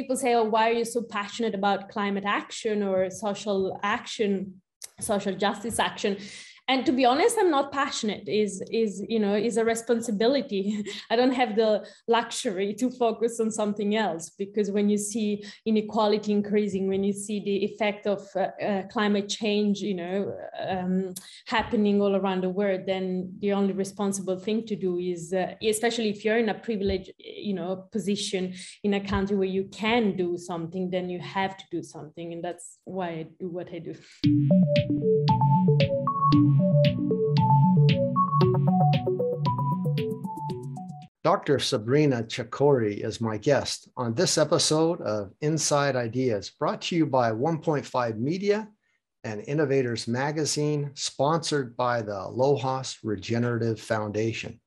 people say, oh, why are you so passionate about climate action or social justice action? And to be honest, I'm not passionate. Is a responsibility. I don't have the luxury to focus on something else, because when you see inequality increasing, when you see the effect of climate change, happening all around the world, then the only responsible thing to do is, especially if you're in a privileged, position in a country where you can do something, then you have to do something, and that's why I do what I do. Dr. Sabrina Chakori is my guest on this episode of Inside Ideas, brought to you by 1.5 Media and Innovators Magazine, sponsored by the Lohas Regenerative Foundation.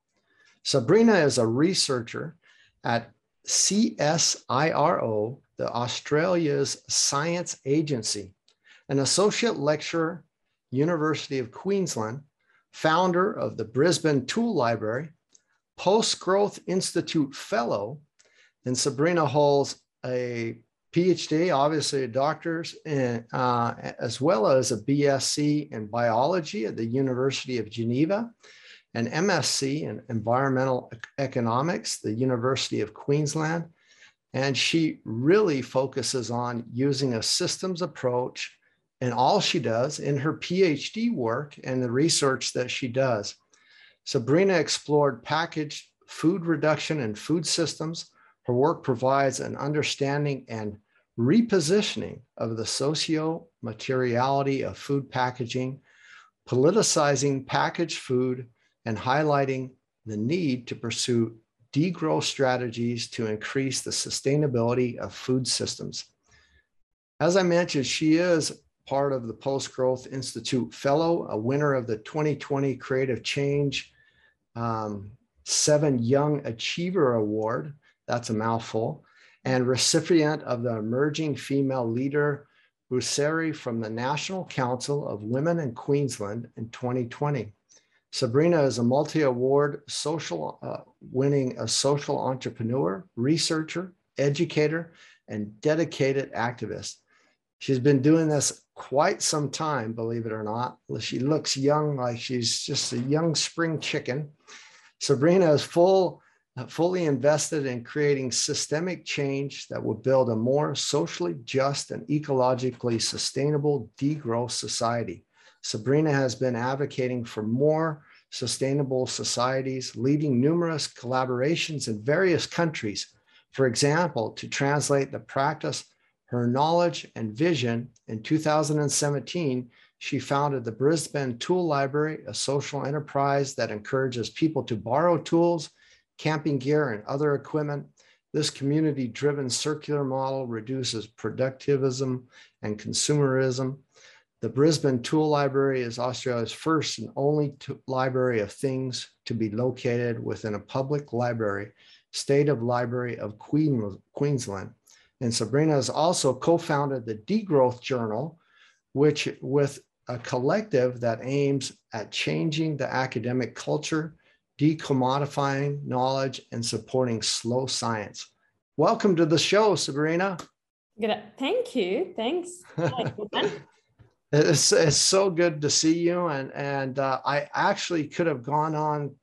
Sabrina is a researcher at CSIRO, Australia's science agency, an associate lecturer, University of Queensland, founder of the Brisbane Tool Library, Post-Growth Institute Fellow, and Sabrina holds a PhD, obviously a doctor's, and, as well as a BSc in biology at the University of Geneva, an MSc in environmental economics, the University of Queensland. And she really focuses on using a systems approach in all she does in her PhD work and the research that she does. Sabrina explored packaged food reduction and food systems. Her work provides an understanding and repositioning of the socio-materiality of food packaging, politicizing packaged food, and highlighting the need to pursue degrowth strategies to increase the sustainability of food systems. As I mentioned, she is part of the Post-Growth Institute Fellow, a winner of the 2020 Creative Change 7 Young Achiever Award, that's a mouthful, and recipient of the Emerging Female Leader Bursary from the National Council of Women in Queensland in 2020. Sabrina is a multi-award winning social entrepreneur, researcher, educator, and dedicated activist. She's been doing this quite some time, believe it or not. She looks young, like she's just a young spring chicken. Sabrina is fully invested in creating systemic change that will build a more socially just and ecologically sustainable degrowth society. Sabrina has been advocating for more sustainable societies, leading numerous collaborations in various countries, for example, to translate the practice her knowledge and vision. In 2017, she founded the Brisbane Tool Library, a social enterprise that encourages people to borrow tools, camping gear, and other equipment. This community-driven circular model reduces productivism and consumerism. The Brisbane Tool Library is Australia's first and only library of things to be located within a public library, State of Library of Queensland. And Sabrina has also co-founded the Degrowth Journal, which with a collective that aims at changing the academic culture, decommodifying knowledge, and supporting slow science. Welcome to the show, Sabrina. Good. Thank you. Thanks. It's so good to see you. And I actually could have gone on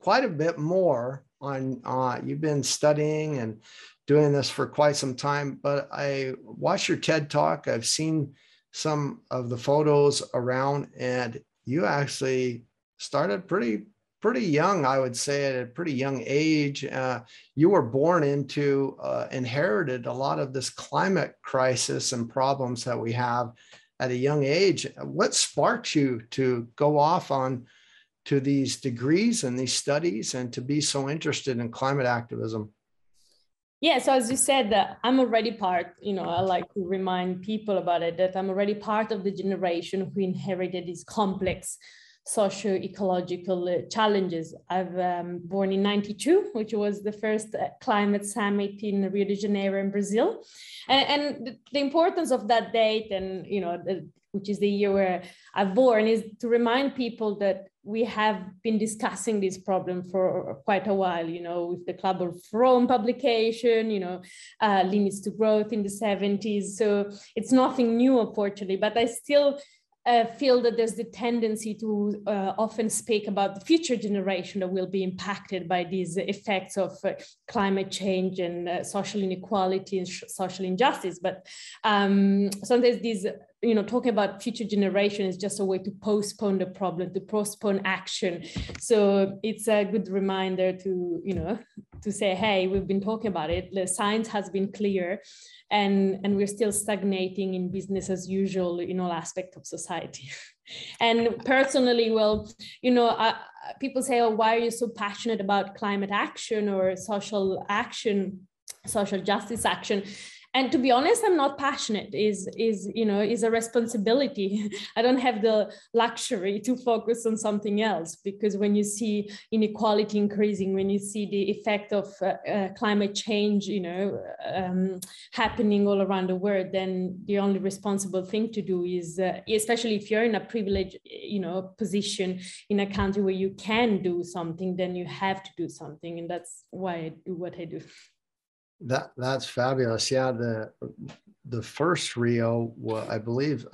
quite a bit more on you've been studying and doing this for quite some time, but I watched your TED Talk. I've seen some of the photos around, and you actually started pretty young, I would say, at a pretty young age. You were born into, inherited a lot of this climate crisis and problems that we have at a young age. What sparked you to go off on to these degrees and these studies and to be so interested in climate activism? Yeah, so as you said, I'm already part, I like to remind people about it, that I'm already part of the generation who inherited these complex socio-ecological challenges. I've born in 92, which was the first climate summit in Rio de Janeiro in Brazil. And the importance of that date, and which is the year where I was born, is to remind people that we have been discussing this problem for quite a while, you know, with the Club of Rome publication, you know, Limits to Growth in the 70s. So it's nothing new, unfortunately, but I still feel that there's the tendency to often speak about the future generation that will be impacted by these effects of climate change and social inequality and social injustice. But sometimes these, you know, talking about future generation is just a way to postpone the problem, to postpone action. So it's a good reminder to, you know, to say, hey, we've been talking about it. The science has been clear, and we're still stagnating in business as usual in all aspects of society. And personally, well, you know, people say, oh, why are you so passionate about climate action or social action, social justice action? And to be honest, I'm not passionate. Is a responsibility. I don't have the luxury to focus on something else, because when you see inequality increasing, when you see the effect of climate change, you know, happening all around the world, then the only responsible thing to do is, especially if you're in a privileged, you know, position in a country where you can do something, then you have to do something, and that's why I do what I do. That's fabulous. Yeah, the first Rio, I believe,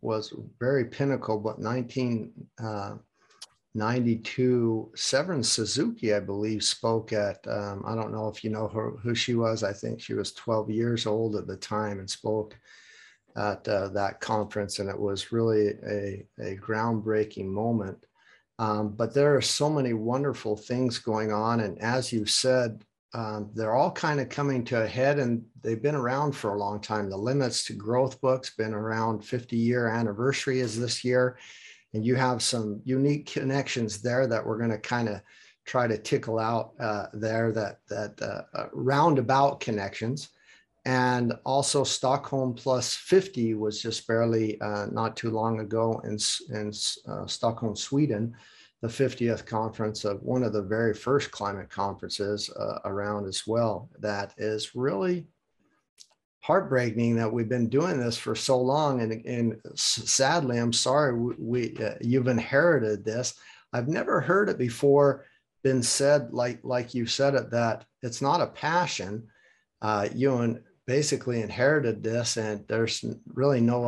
was very pinnacle, but 1992, Severin Suzuki, I believe, spoke at, I don't know if you know her, who she was. I think she was 12 years old at the time and spoke at that conference, and it was really a groundbreaking moment. But there are so many wonderful things going on, and as you said, they're all kind of coming to a head, and they've been around for a long time. The Limits to Growth book's been around, 50-year anniversary is this year, and you have some unique connections there that we're going to kind of try to tickle out there, that roundabout connections. And also Stockholm plus 50 was just barely not too long ago in Stockholm, Sweden, the 50th conference of one of the very first climate conferences around as well. That is really heartbreaking that we've been doing this for so long. And sadly, I'm sorry, you've inherited this. I've never heard it before been said, like you said it, that it's not a passion. You basically inherited this, and there's really no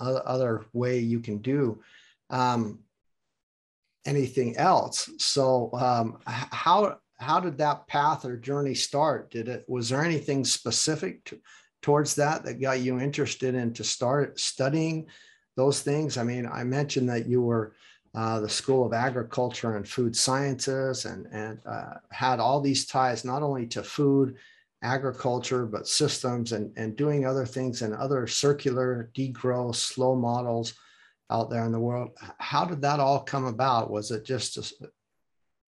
other way you can do anything else. So how did that path or journey start? Was there anything specific towards that got you interested in to start studying those things? I mean, I mentioned that you were the School of Agriculture and Food Sciences, and had all these ties not only to food, agriculture, but systems and doing other things and other circular degrowth, slow models out there in the world. How did that all come about? Was it just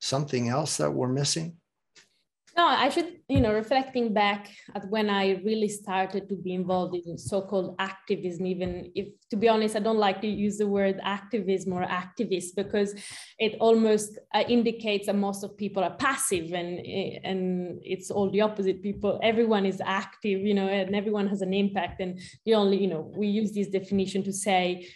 something else that we're missing? No, I should, you know, reflecting back at when I really started to be involved in so-called activism, even if, to be honest, I don't like to use the word activism or activist, because it almost indicates that most of people are passive, and it's all the opposite. People, everyone is active, you know, and everyone has an impact. And the only, you know, we use this definition to say,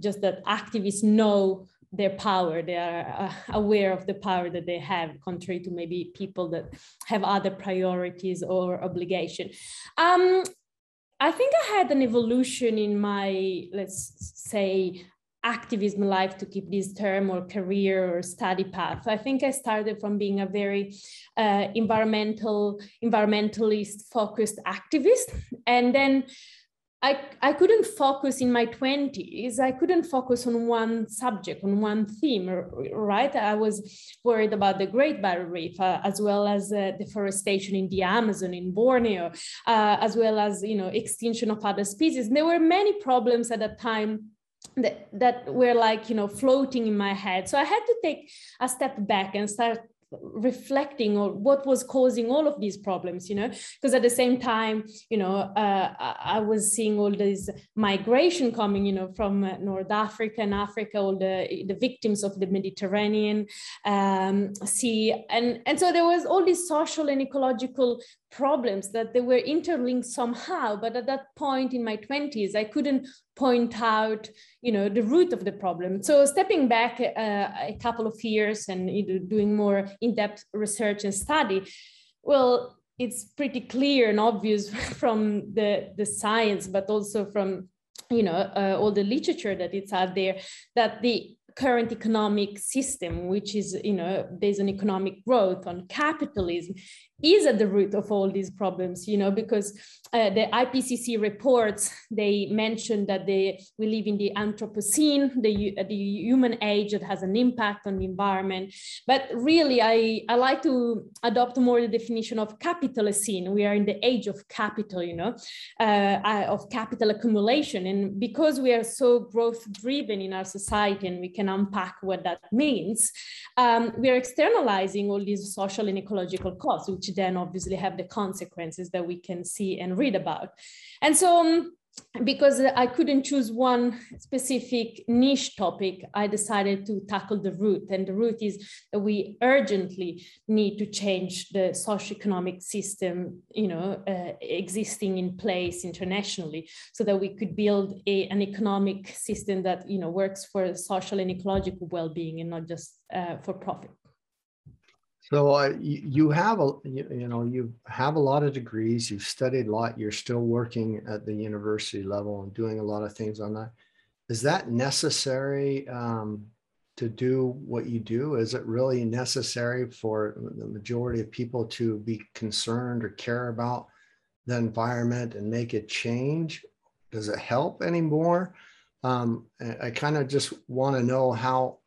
just that activists know their power, they are aware of the power that they have, contrary to maybe people that have other priorities or obligation. I think I had an evolution in my, let's say, activism life, to keep this term, or career or study path. I think I started from being a very environmentalist focused activist, and then I couldn't focus in my 20s. I couldn't focus on one subject, on one theme, right? I was worried about the Great Barrier Reef, as well as deforestation in the Amazon, in Borneo, as well as, you know, extinction of other species. And there were many problems at that time that were, like, you know, floating in my head. So I had to take a step back and start reflecting on what was causing all of these problems, you know, because at the same time, you know, I was seeing all this migration coming, you know, from North Africa and Africa, all the victims of the Mediterranean Sea. And so there was all these social and ecological problems, that they were interlinked somehow. But at that point in my 20s, I couldn't point out, you know, the root of the problem. So stepping back a couple of years and doing more in-depth research and study, well, it's pretty clear and obvious from the science, but also from, you know, all the literature that it's out there, that the current economic system, which is, you know, based on economic growth, on capitalism, is at the root of all these problems, you know, because the IPCC reports, they mentioned that we live in the Anthropocene, the human age that has an impact on the environment. But really, I like to adopt more the definition of capitalocene. We are in the age of capital, you know, of capital accumulation. And because we are so growth driven in our society, and we can unpack what that means, we are externalizing all these social and ecological costs, which then obviously have the consequences that we can see and read about. And so because I couldn't choose one specific niche topic, I decided to tackle the root. And the root is that we urgently need to change the socioeconomic system, you know, existing in place internationally, so that we could build an economic system that, you know, works for social and ecological well-being and not just for profit. So you have a lot of degrees. You've studied a lot. You're still working at the university level and doing a lot of things on that. Is that necessary to do what you do? Is it really necessary for the majority of people to be concerned or care about the environment and make a change? Does it help anymore? I kind of just want to know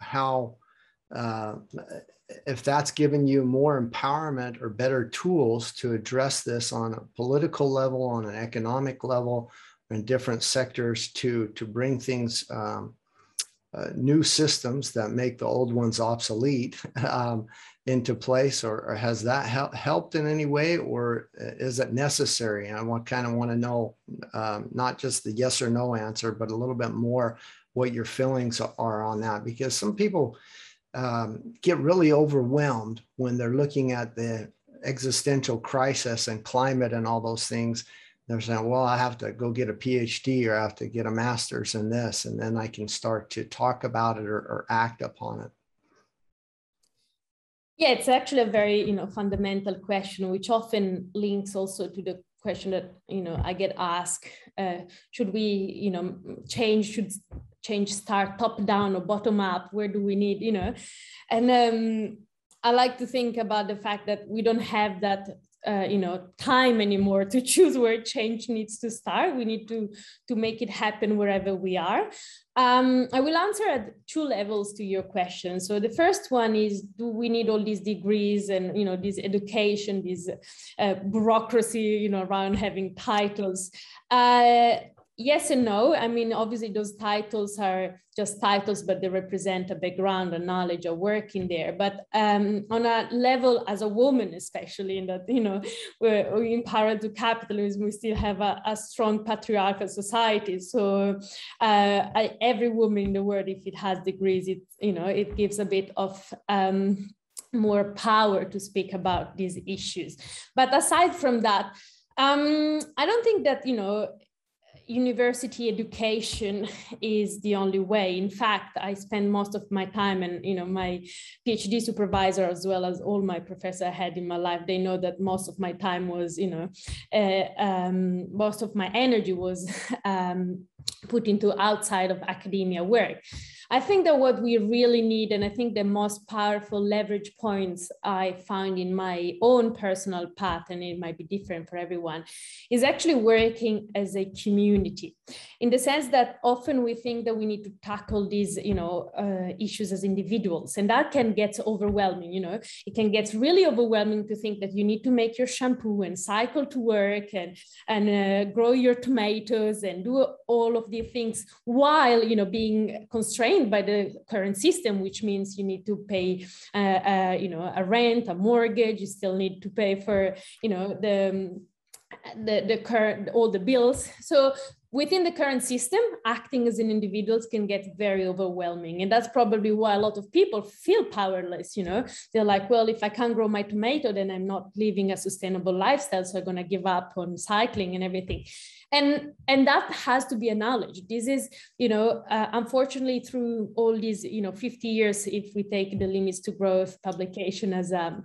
if that's given you more empowerment or better tools to address this on a political level, on an economic level, in different sectors to bring things, new systems that make the old ones obsolete into place, or has that helped in any way, or is it necessary? And I kind of want to know not just the yes or no answer, but a little bit more what your feelings are on that, because some people get really overwhelmed when they're looking at the existential crisis and climate and all those things. They're saying, well, I have to go get a PhD, or I have to get a master's in this, and then I can start to talk about it or act upon it. Yeah, it's actually a very, you know, fundamental question, which often links also to the question that, you know, I get asked, should we, you know, should change start top down or bottom up? Where do we need, you know? And I like to think about the fact that we don't have that you know, time anymore to choose where change needs to start. We need to make it happen wherever we are. I will answer at two levels to your question. So the first one is, do we need all these degrees and, you know, this education, this bureaucracy, you know, around having titles? Yes and no. I mean, obviously those titles are just titles, but they represent a background, a knowledge, a work in there. But on a level, as a woman, especially in that, you know, we're in parallel to capitalism, we still have a strong patriarchal society. So every woman in the world, if it has degrees, it, you know, it gives a bit of more power to speak about these issues. But aside from that, I don't think that, you know, university education is the only way. In fact, I spend most of my time, and you know, my PhD supervisor, as well as all my professors I had in my life, they know that most of my time was, you know, most of my energy was put into outside of academia work. I think that what we really need, and I think the most powerful leverage points I found in my own personal path, and it might be different for everyone, is actually working as a community, in the sense that often we think that we need to tackle these, you know, issues as individuals, and that can get overwhelming. You know, it can get really overwhelming to think that you need to make your shampoo and cycle to work and grow your tomatoes and do all of the things while, you know, being constrained by the current system, which means you need to pay, you know, a rent, a mortgage. You still need to pay for, you know, the the current, all the bills. So within the current system, acting as an individual can get very overwhelming. And that's probably why a lot of people feel powerless, you know. They're like, well, if I can't grow my tomato, then I'm not living a sustainable lifestyle. So I'm going to give up on cycling and everything. And that has to be acknowledged. This is, you know, unfortunately, through all these, you know, 50 years, if we take the Limits to Growth publication as a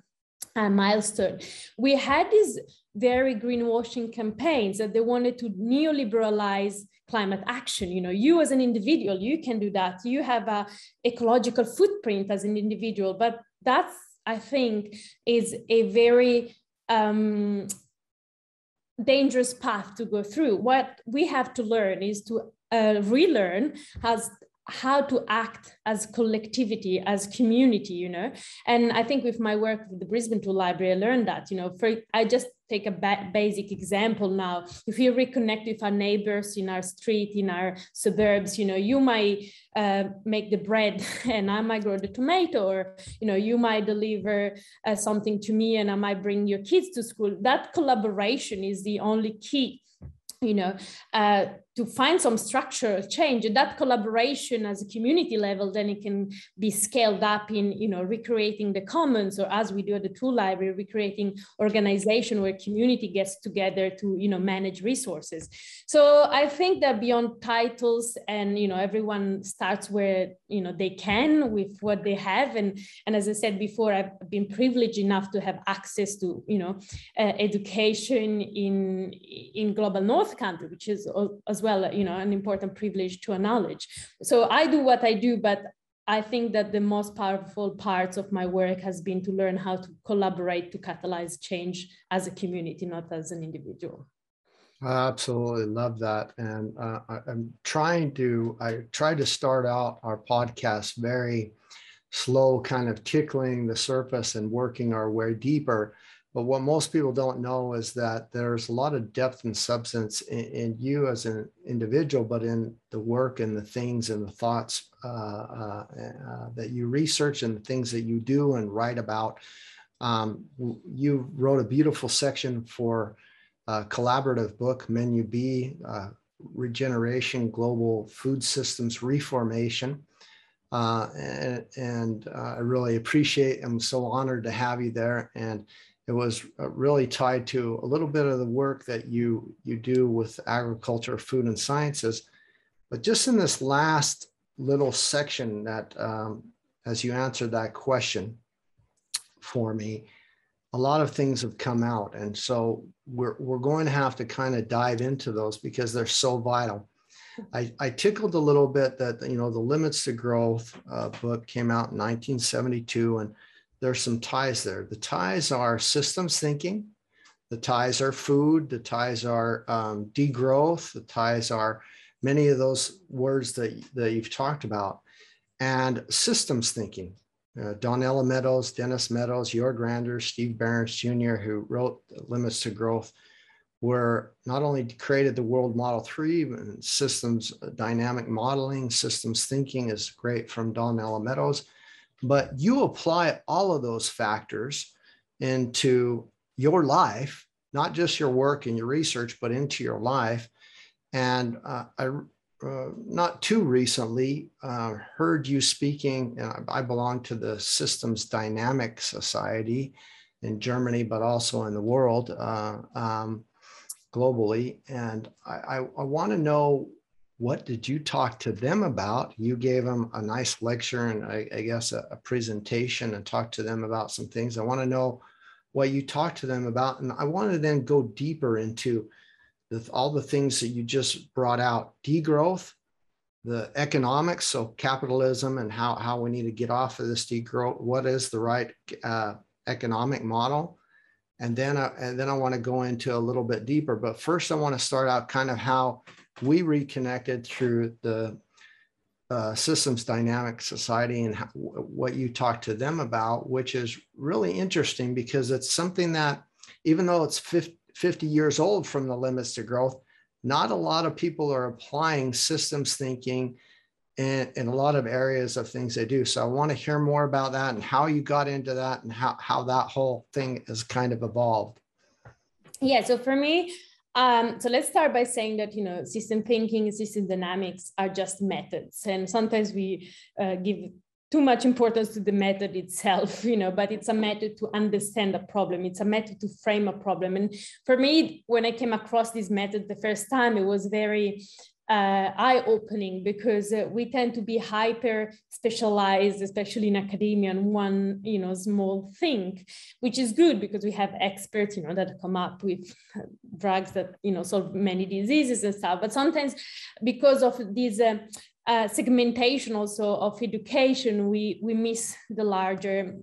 milestone, we had these very greenwashing campaigns that they wanted to neoliberalize climate action. You know, you as an individual, you can do that. You have an ecological footprint as an individual, but that's, I think, is a very dangerous path to go through. What we have to learn is to relearn how to act as collectivity, as community, you know. And I think with my work with the Brisbane Tool Library, I learned that, you know, I just take a basic example now. If you reconnect with our neighbors in our street, in our suburbs, you know, you might make the bread and I might grow the tomato, or, you know, you might deliver something to me and I might bring your kids to school. That collaboration is the only key, you know, to find some structural change. And that collaboration as a community level, then it can be scaled up in, you know, recreating the commons, or as we do at the Tool Library, recreating organization where community gets together to, you know, manage resources. So I think that beyond titles and, you know, everyone starts where, you know, they can with what they have. And as I said before, I've been privileged enough to have access to, you know, education in global north country, which is as well, you know, an important privilege to acknowledge. So I do what I do, but I think that the most powerful parts of my work has been to learn how to collaborate to catalyze change as a community, not as an individual. I absolutely love that. And I try to start out our podcast very slow, kind of tickling the surface and working our way deeper. But what most people don't know is that there's a lot of depth and substance in you as an individual, but in the work and the things and the thoughts that you research and the things that you do and write about. You wrote a beautiful section for a collaborative book, Menu B, Regeneration, Global Food Systems Reformation. I really appreciate, I'm so honored to have you there. And it was really tied to a little bit of the work that you do with agriculture, food, and sciences. But just in this last little section that, as you answered that question for me, a lot of things have come out. And so we're going to have to kind of dive into those because they're so vital. I tickled a little bit that, you know, the Limits to Growth book came out in 1972, and there's some ties there. The ties are systems thinking, the ties are food, the ties are degrowth, the ties are many of those words that you've talked about, and systems thinking. Donella Meadows, Dennis Meadows, Jörg Randers, Steve Behrens Jr., who wrote Limits to Growth, were not only created the World Model 3, but systems dynamic modeling, systems thinking is great from Donella Meadows. But you apply all of those factors into your life, not just your work and your research, but into your life. And I not too recently heard you speaking. I belong to the Systems Dynamics Society in Germany, but also in the world globally. And I want to know, what did you talk to them about? You gave them a nice lecture and I guess a presentation and talked to them about some things. I want to know what you talked to them about. And I want to then go deeper into all the things that you just brought out, degrowth, the economics, so capitalism and how we need to get off of this degrowth, what is the right economic model? And then I want to go into a little bit deeper. But first, I want to start out kind of how we reconnected through the Systems Dynamics Society and what you talked to them about, which is really interesting because it's something that, even though it's 50 years old from the Limits to Growth, not a lot of people are applying systems thinking in a lot of areas of things they do. So I want to hear more about that and how you got into that and how that whole thing has kind of evolved. Yeah, so for me, so let's start by saying that, you know, system thinking and system dynamics are just methods. And sometimes we give too much importance to the method itself, you know, but it's a method to understand a problem. It's a method to frame a problem. And for me, when I came across this method the first time, it was very eye-opening, because we tend to be hyper specialized, especially in academia, on one, you know, small thing, which is good because we have experts, you know, that come up with drugs that, you know, solve many diseases and stuff. But sometimes because of these segmentation also of education, we miss the larger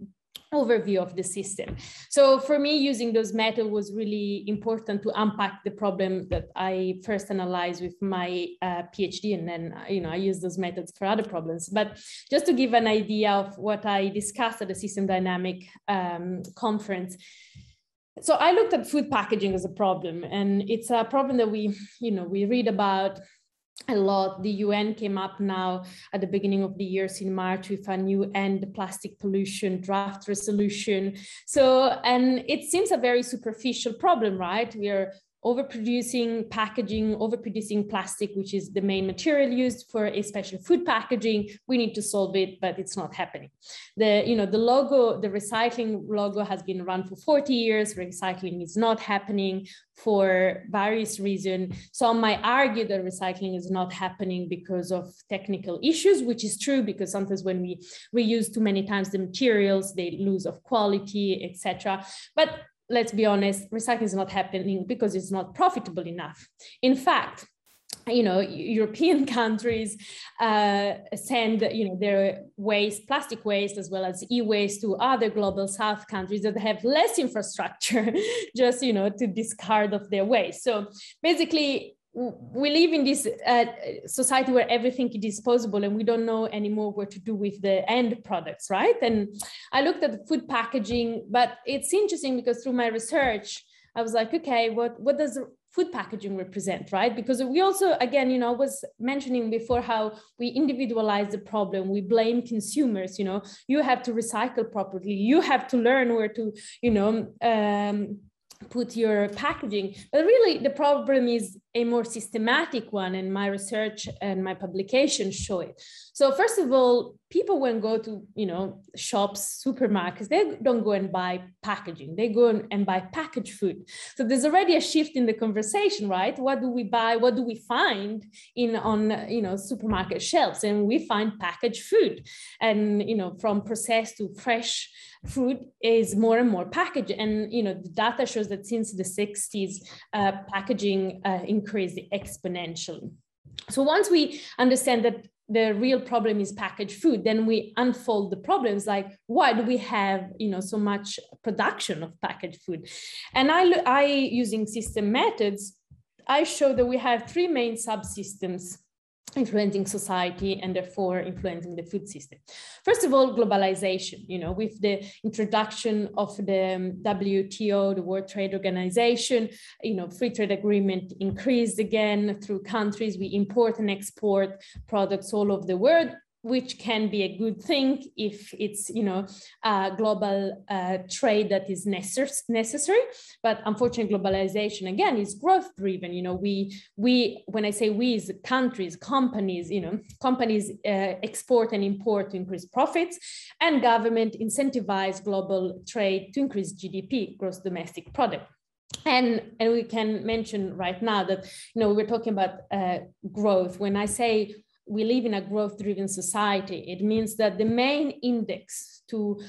overview of the system. So for me, using those methods was really important to unpack the problem that I first analyzed with my PhD, and then, you know, I use those methods for other problems. But just to give an idea of what I discussed at the System Dynamic conference. So I looked at food packaging as a problem, and it's a problem that we, you know, we read about a lot. The UN came up now at the beginning of the year in March with a new End Plastic Pollution draft resolution. So, and it seems a very superficial problem, right? We are overproducing packaging, overproducing plastic, which is the main material used for especially food packaging. We need to solve it, but it's not happening. The, you know, the logo, the recycling logo has been around for 40 years. Recycling is not happening for various reasons. Some might argue that recycling is not happening because of technical issues, which is true, because sometimes when we reuse too many times the materials, they lose of quality, etc. But let's be honest, recycling is not happening because it's not profitable enough. In fact, you know, European countries send, you know, their waste, plastic waste, as well as e-waste to other global south countries that have less infrastructure, just, you know, to discard of their waste. So basically, we live in this society where everything is disposable and we don't know anymore what to do with the end products, right? And I looked at the food packaging, but it's interesting because through my research, I was like, okay, what does food packaging represent, right? Because we also, again, you know, was mentioning before how we individualize the problem, we blame consumers, you know, you have to recycle properly, you have to learn where to, you know, put your packaging. But really the problem is a more systematic one, and my research and my publications show it. So first of all, people when go to, you know, shops, supermarkets, they don't go and buy packaging, they go and buy packaged food. So there's already a shift in the conversation, right? What do we buy? What do we find in on, you know, supermarket shelves? And we find packaged food, and, you know, from processed to fresh food is more and more packaged. And, you know, the data shows that since the 60s, packaging increased exponentially. So once we understand that the real problem is packaged food, then we unfold the problems, like why do we have, you know, so much production of packaged food? And I using system methods, I show that we have three main subsystems influencing society and therefore influencing the food system. First of all, globalization, you know, with the introduction of the WTO, the World Trade Organization, you know, free trade agreement increased again through countries. We import and export products all over the world, which can be a good thing if it's, you know, global trade that is necessary. But unfortunately, globalization, again, is growth driven. You know, we when I say we, is countries, companies, you know, companies export and import to increase profits, and government incentivize global trade to increase GDP, gross domestic product. And we can mention right now that, you know, we're talking about growth. When I say we live in a growth-driven society, it means that the main index to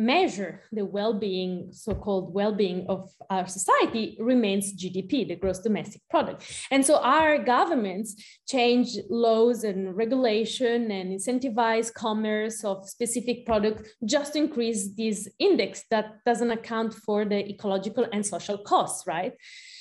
measure the well-being, so-called well-being of our society remains GDP, the gross domestic product. And so our governments change laws and regulation and incentivize commerce of specific products just to increase this index that doesn't account for the ecological and social costs, right?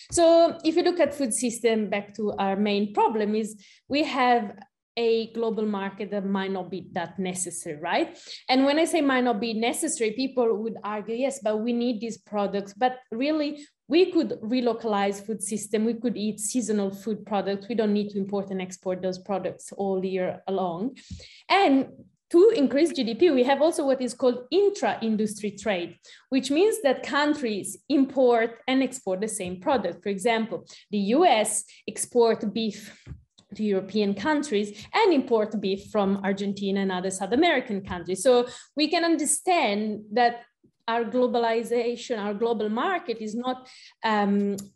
So if you look at food system, back to our main problem is we have a global market that might not be that necessary, right? And when I say might not be necessary, people would argue, yes, but we need these products. But really, we could relocalize food system. We could eat seasonal food products. We don't need to import and export those products all year long. And to increase GDP, we have also what is called intra-industry trade, which means that countries import and export the same product. For example, the US exports beef to European countries and import beef from Argentina and other South American countries. So we can understand that our globalization, our global market is not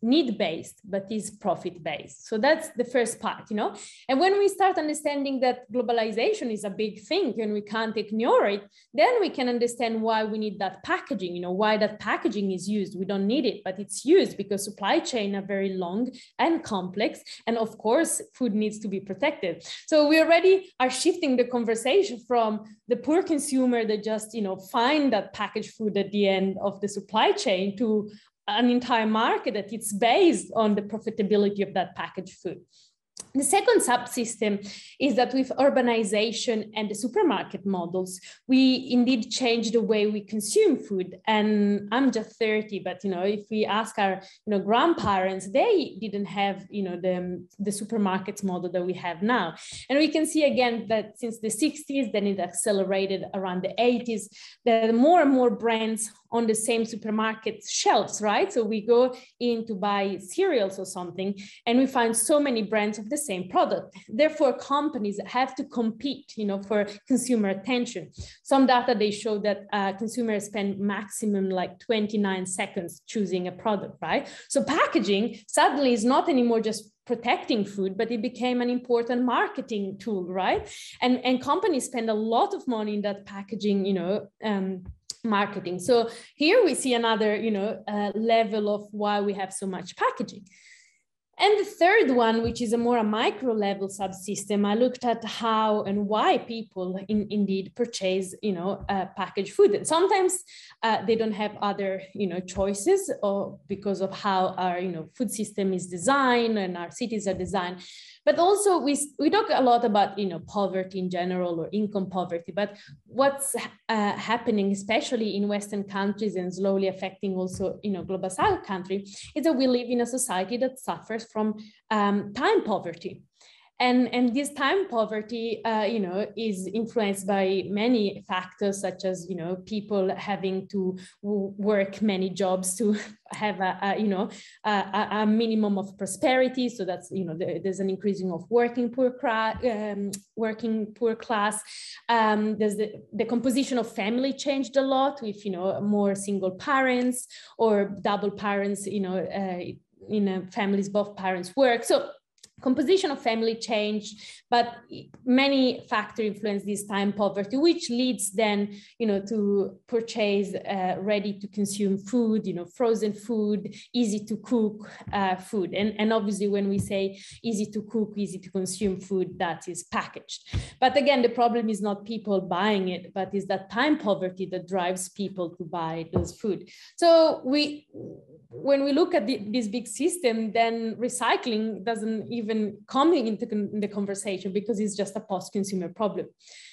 need-based, but is profit-based. So that's the first part, you know? And when we start understanding that globalization is a big thing and we can't ignore it, then we can understand why we need that packaging, you know, why that packaging is used. We don't need it, but it's used because supply chains are very long and complex. And of course, food needs to be protected. So we already are shifting the conversation from the poor consumer that just, you know, find that packaged food at the end of the supply chain to an entire market that it's based on the profitability of that packaged food. The second subsystem is that with urbanization and the supermarket models, we indeed change the way we consume food. And I'm just 30, but, you know, if we ask our, you know, grandparents, they didn't have, you know, the supermarkets model that we have now. And we can see again that since the 60s, then it accelerated around the 80s, there are more and more brands on the same supermarket shelves, right? So we go in to buy cereals or something, and we find so many brands of the same product. Therefore, companies have to compete, you know, for consumer attention. Some data, they show that consumers spend maximum like 29 seconds choosing a product, right? So packaging suddenly is not anymore just protecting food, but it became an important marketing tool, right? And companies spend a lot of money in that packaging, you know, marketing. So here we see another, you know, level of why we have so much packaging. And the third one, which is a more a micro level subsystem, I looked at how and why people indeed purchase, you know, packaged food. And sometimes they don't have other, you know, choices, or because of how our, you know, food system is designed and our cities are designed. But also we talk a lot about, you know, poverty in general or income poverty, but what's happening, especially in Western countries and slowly affecting also, you know, global South country, is that we live in a society that suffers from time poverty. And this time poverty, you know, is influenced by many factors, such as, you know, people having to work many jobs to have a you know, a minimum of prosperity. So that's, you know, there's an increasing of working poor class. There's the composition of family changed a lot with, you know, more single parents or double parents, you know, in families, both parents work. So composition of family change, but many factors influence this time poverty, which leads then, you know, to purchase ready to consume food, you know, frozen food, easy to cook food. And obviously when we say easy to cook, easy to consume food, that is packaged. But again, the problem is not people buying it, but is that time poverty that drives people to buy those food. So we, when we look at this big system, then recycling doesn't even coming into the conversation because it's just a post-consumer problem.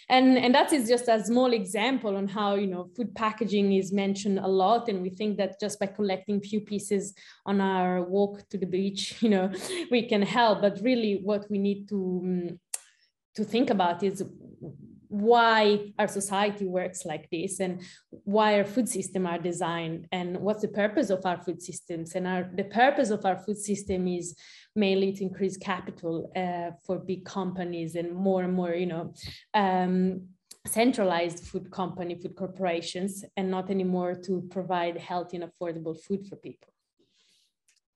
And that is just a small example on how, you know, food packaging is mentioned a lot. And we think that just by collecting few pieces on our walk to the beach, you know, we can help. But really what we need to think about is why our society works like this and why our food systems are designed and what's the purpose of our food systems. And the purpose of our food system is mainly to increase capital for big companies and more, you know, centralized food corporations, and not anymore to provide healthy and affordable food for people.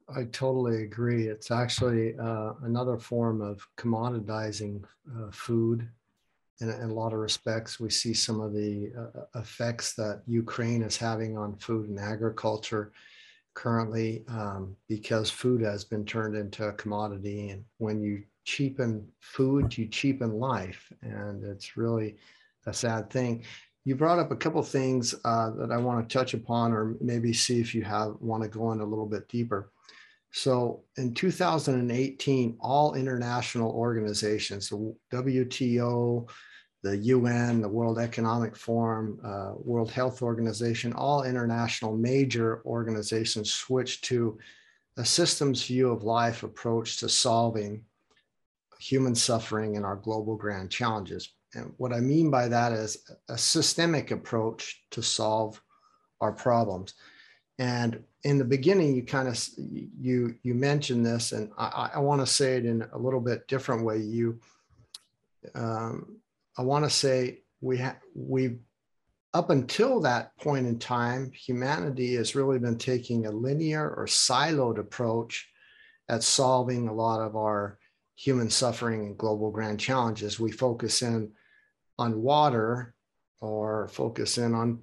I totally agree. It's actually another form of commoditizing food. In a lot of respects, we see some of the effects that Ukraine is having on food and agriculture currently, because food has been turned into a commodity. And when you cheapen food, you cheapen life. And it's really a sad thing. You brought up a couple things that I want to touch upon, or maybe see if you want to go in a little bit deeper. So in 2018, all international organizations, the WTO, the UN, the World Economic Forum, World Health Organization, all international major organizations switched to a systems view of life approach to solving human suffering and our global grand challenges. And what I mean by that is a systemic approach to solve our problems. And in the beginning, you kind of, you mentioned this, and I want to say it in a little bit different way. You, I want to say we up until that point in time, humanity has really been taking a linear or siloed approach at solving a lot of our human suffering and global grand challenges. We focus in on water or focus in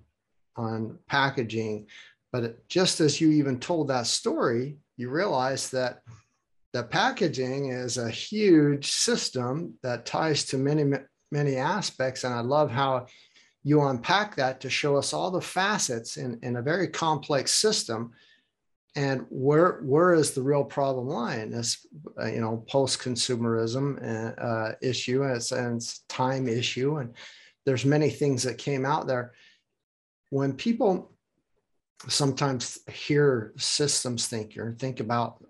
on packaging. But just as you even told that story, you realize that the packaging is a huge system that ties to many, many aspects. And I love how you unpack that to show us all the facets in a very complex system. And where is the real problem lying? This, you know, post-consumerism issue, and it's time issue. And there's many things that came out there. When people sometimes hear systems thinker think about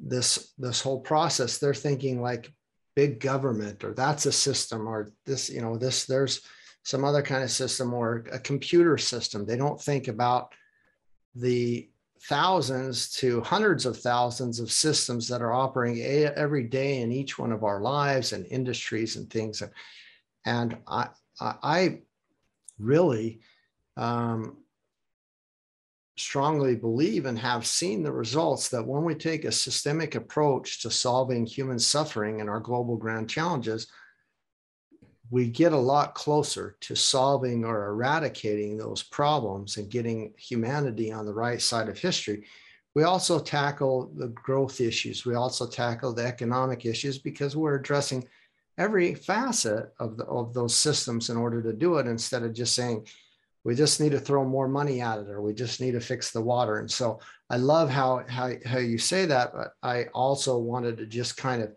this whole process, they're thinking like big government, or that's a system, or this, you know, this, there's some other kind of system, or a computer system. They don't think about the thousands to hundreds of thousands of systems that are operating every day in each one of our lives and industries and things. And I really strongly believe and have seen the results that when we take a systemic approach to solving human suffering and our global grand challenges, we get a lot closer to solving or eradicating those problems and getting humanity on the right side of history. We also tackle the growth issues. We also tackle the economic issues because we're addressing every facet of those systems in order to do it, instead of just saying, we just need to throw more money at it, or we just need to fix the water. And so I love how you say that, but I also wanted to just kind of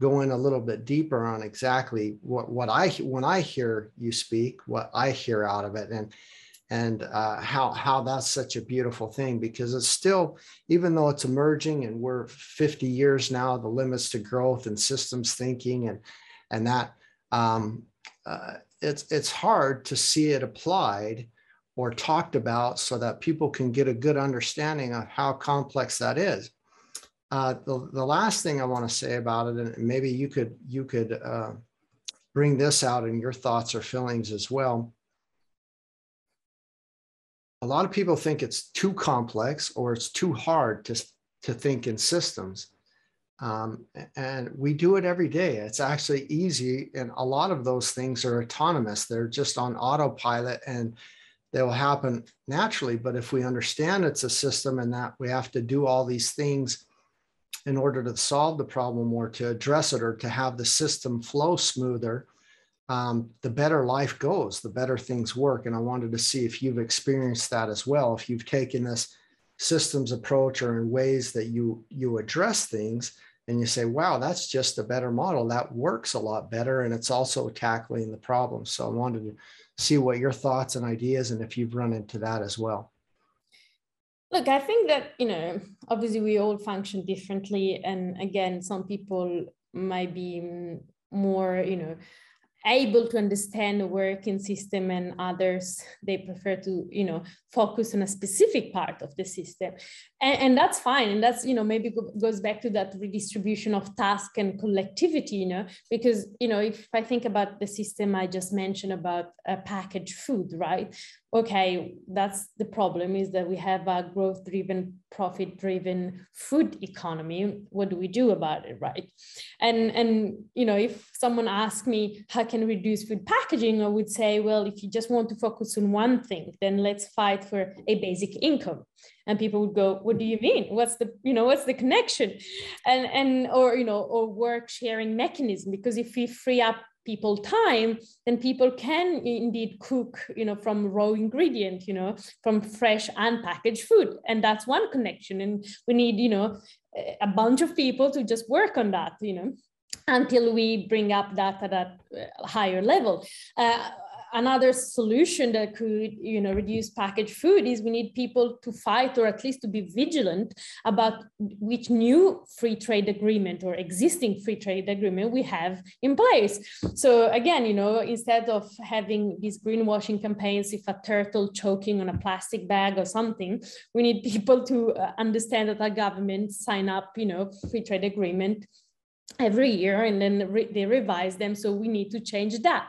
go in a little bit deeper on exactly when I hear you speak, what I hear out of it, and how that's such a beautiful thing, because it's still, even though it's emerging and we're 50 years now, the limits to growth and systems thinking and that, it's hard to see it applied or talked about so that people can get a good understanding of how complex that is. The last thing I want to say about it, and maybe you could bring this out in your thoughts or feelings as well. A lot of people think it's too complex or it's too hard to think in systems. And we do it every day. It's actually easy. And a lot of those things are autonomous. They're just on autopilot and they will happen naturally. But if we understand it's a system and that we have to do all these things in order to solve the problem or to address it or to have the system flow smoother, the better life goes, the better things work. And I wanted to see if you've experienced that as well, if you've taken this systems approach or in ways that you address things and you say, wow, that's just a better model. That works a lot better. And it's also tackling the problem. So I wanted to see what your thoughts and ideas, and if you've run into that as well. Look, I think that, you know, obviously we all function differently. And again, some people might be more, you know, able to understand the working system, and others, they prefer to, you know, focus on a specific part of the system. And that's fine. And that's, you know, maybe goes back to that redistribution of task and collectivity, you know, because, you know, if I think about the system I just mentioned about packaged food, right? Okay, that's the problem, is that we have a growth-driven, profit-driven food economy. What do we do about it, right? And you know, if someone asked me, how can we reduce food packaging? I would say, well, if you just want to focus on one thing, then let's fight for a basic income. And people would go, what do you mean? What's the, you know, what's the connection? Or, you know, or work sharing mechanism, because if we free up people time, then people can indeed cook, you know, from raw ingredient, you know, from fresh unpackaged food. And that's one connection. And we need, you know, a bunch of people to just work on that, you know, until we bring up that at a higher level. another solution that could, you know, reduce packaged food is we need people to fight, or at least to be vigilant about which new free trade agreement or existing free trade agreement we have in place. So again, you know, instead of having these greenwashing campaigns, if a turtle choking on a plastic bag or something, we need people to understand that our government sign up, you know, free trade agreement every year, and then they revise them. So we need to change that.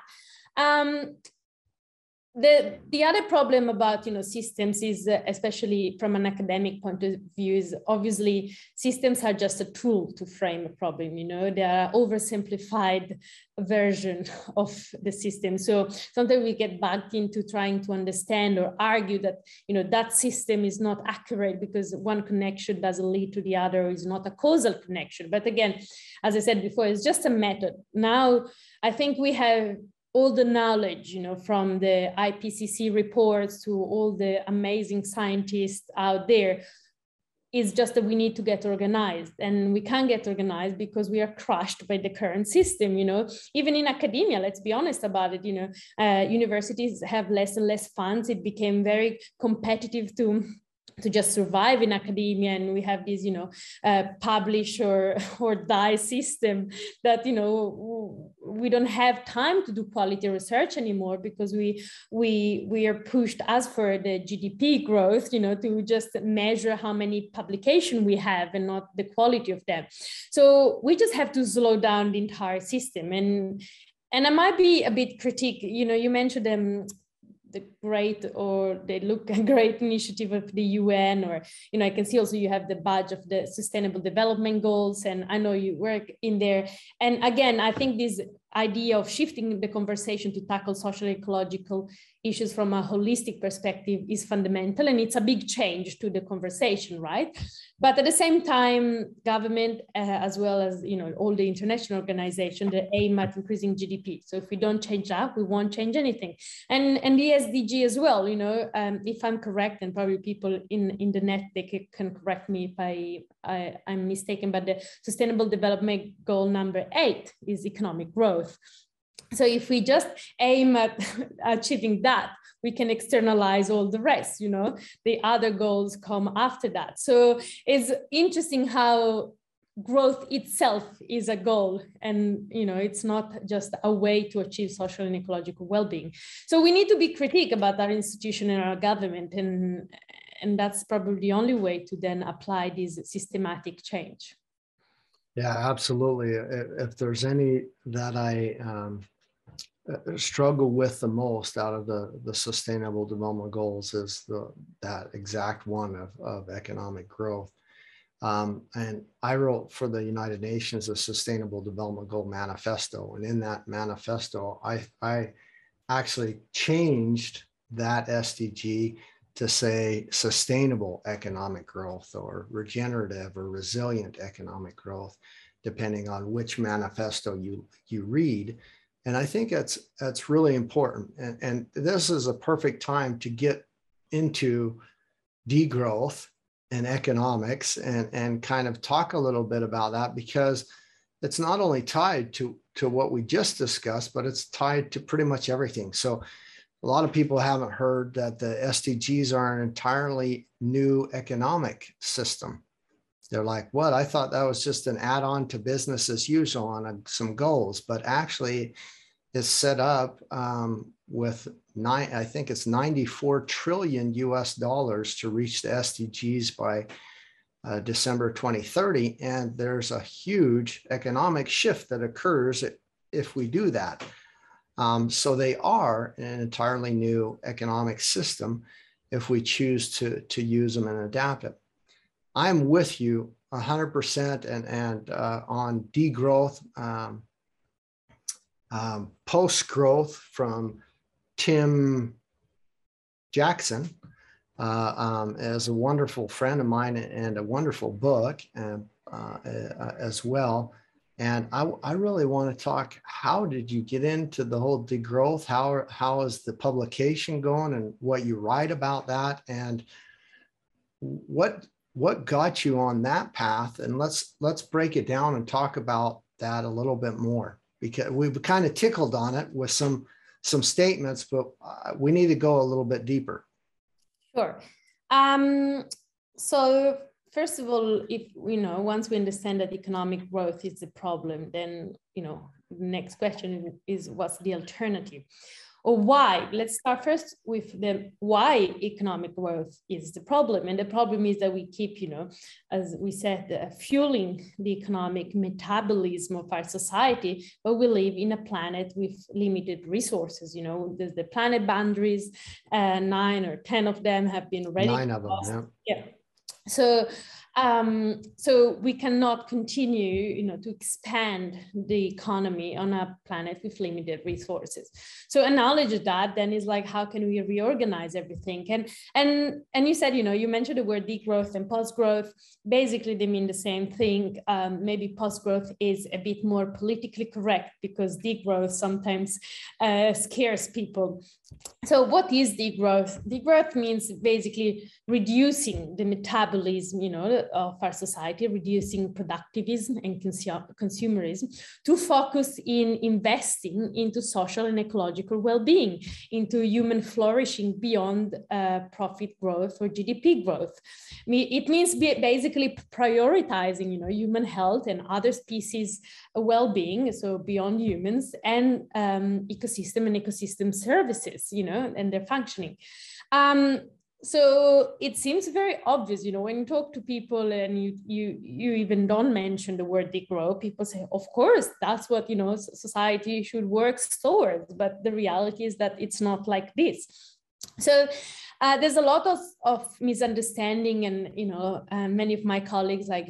The other problem about, you know, systems is, especially from an academic point of view, is obviously systems are just a tool to frame a problem. You know, they are oversimplified version of the system. So sometimes we get backed into trying to understand or argue that, you know, that system is not accurate because one connection doesn't lead to the other, is not a causal connection. But again, as I said before, it's just a method. Now, I think we have all the knowledge, you know, from the IPCC reports to all the amazing scientists out there. It's just that we need to get organized, and we can't get organized because we are crushed by the current system, you know. Even in academia, let's be honest about it, you know, universities have less and less funds. It became very competitive to just survive in academia, and we have this, you know, publish or die system that, you know, we don't have time to do quality research anymore because we are pushed, as for the GDP growth, you know, to just measure how many publications we have and not the quality of them. So we just have to slow down the entire system. And I might be a bit critique, you know, you mentioned them, the great, or they look a great initiative of the UN, or, you know, I can see also you have the badge of the Sustainable Development Goals, and I know you work in there. And again, I think this idea of shifting the conversation to tackle social ecological issues from a holistic perspective is fundamental, and it's a big change to the conversation, right? But at the same time, government, as well as, you know, all the international organizations, they aim at increasing GDP. So if we don't change that, we won't change anything. And the SDG as well, you know, if I'm correct, and probably people in the net, they can correct me if I'm mistaken, but the Sustainable Development Goal number 8 is economic growth. So if we just aim at achieving that, we can externalize all the rest, you know, the other goals come after that. So it's interesting how growth itself is a goal, and, you know, it's not just a way to achieve social and ecological well-being. So we need to be critical about our institution and our government, and that's probably the only way to then apply this systematic change. Yeah, absolutely. If there's any that I struggle with the most out of the Sustainable Development Goals, is that exact one of economic growth. And I wrote for the United Nations a Sustainable Development Goal manifesto. And in that manifesto, I actually changed that SDG to say sustainable economic growth, or regenerative or resilient economic growth, depending on which manifesto you read. And I think that's really important. And this is a perfect time to get into degrowth and economics and kind of talk a little bit about that, because it's not only tied to what we just discussed, but it's tied to pretty much everything. So a lot of people haven't heard that the SDGs are an entirely new economic system. They're like, what? I thought that was just an add-on to business as usual on some goals, but actually it's set up with I think it's $94 trillion US to reach the SDGs by December 2030. And there's a huge economic shift that occurs if we do that. So they are an entirely new economic system if we choose to use them and adapt it. I'm with you 100% and on degrowth, post-growth from Tim Jackson is a wonderful friend of mine and a wonderful book as well. And I really want to talk, how did you get into the whole degrowth? How is the publication going, and what you write about that, and what got you on that path? And let's break it down and talk about that a little bit more, because we've kind of tickled on it with some some statements, but we need to go a little bit deeper. Sure. So first of all, if once we understand that economic growth is the problem, then the next question is, what's the alternative? Or why? Let's start first with the why economic growth is the problem. And the problem is that we keep, as we said, fueling the economic metabolism of our society, but we live in a planet with limited resources. There's the planet boundaries, 9 or 10 of them have been already crossed. Yeah. So we cannot continue, to expand the economy on a planet with limited resources. So a knowledge of that then is like, how can we reorganize everything? And you said, you mentioned the word degrowth and post-growth. Basically, they mean the same thing. Maybe post-growth is a bit more politically correct because degrowth sometimes scares people. So what is degrowth? Degrowth means basically reducing the metabolism, of our society, reducing productivism and consumerism to focus in investing into social and ecological well-being, into human flourishing beyond profit growth or GDP growth. It means basically prioritizing, human health and other species well-being, so beyond humans, and ecosystem and ecosystem services, and their functioning. So it seems very obvious, when you talk to people and you even don't mention the word degrowth, people say, of course, that's what, society should work towards. But the reality is that it's not like this. So there's a lot of misunderstanding, and many of my colleagues like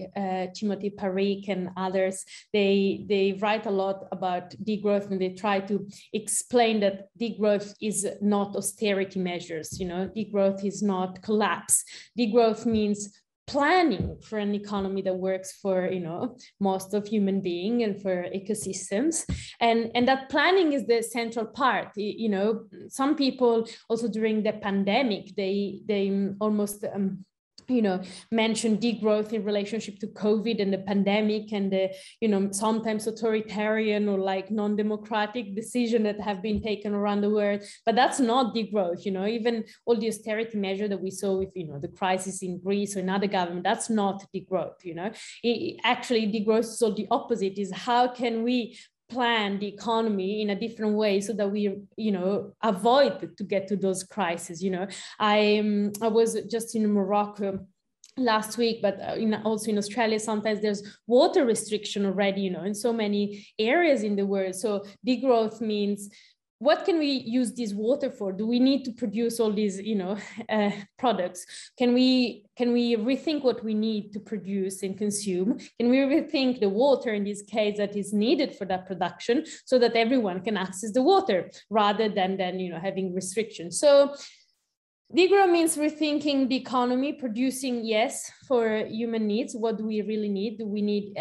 Timothy Parikh and others, they write a lot about degrowth, and they try to explain that degrowth is not austerity measures. Degrowth is not collapse. Degrowth means planning for an economy that works for most of human being and for ecosystems, and that planning is the central part. Some people also during the pandemic they almost mentioned degrowth in relationship to COVID and the pandemic and the sometimes authoritarian or like non-democratic decision that have been taken around the world, but that's not degrowth. Even all the austerity measure that we saw with the crisis in Greece or another government, that's not degrowth. Actually degrowth is all the opposite. Is how can we plan the economy in a different way so that we, avoid to get to those crises. I was just in Morocco last week, but also in Australia, sometimes there's water restriction already, in so many areas in the world. So degrowth means, what can we use this water for? Do we need to produce all these, products? Can we rethink what we need to produce and consume? Can we rethink the water in this case that is needed for that production so that everyone can access the water rather than having restrictions? So degrowth means rethinking the economy, producing, yes, for human needs. What do we really need? Do we need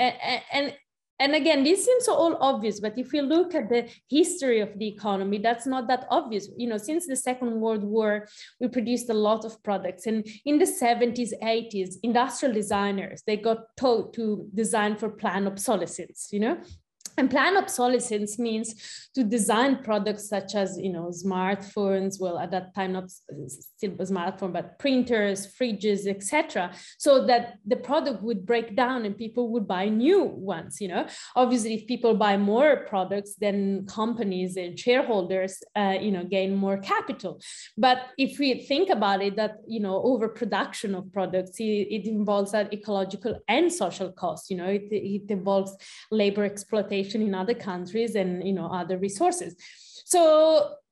And again, this seems all obvious, but if we look at the history of the economy, that's not that obvious. Since the Second World War, we produced a lot of products. And in the 70s, 80s, industrial designers, they got taught to design for planned obsolescence, And planned obsolescence means to design products such as, smartphones, well, at that time, not still a smartphone, but printers, fridges, etc., so that the product would break down and people would buy new ones, Obviously, if people buy more products, then companies and shareholders, gain more capital. But if we think about it, that, overproduction of products, it involves that ecological and social cost, it involves labor exploitation in other countries and other resources. So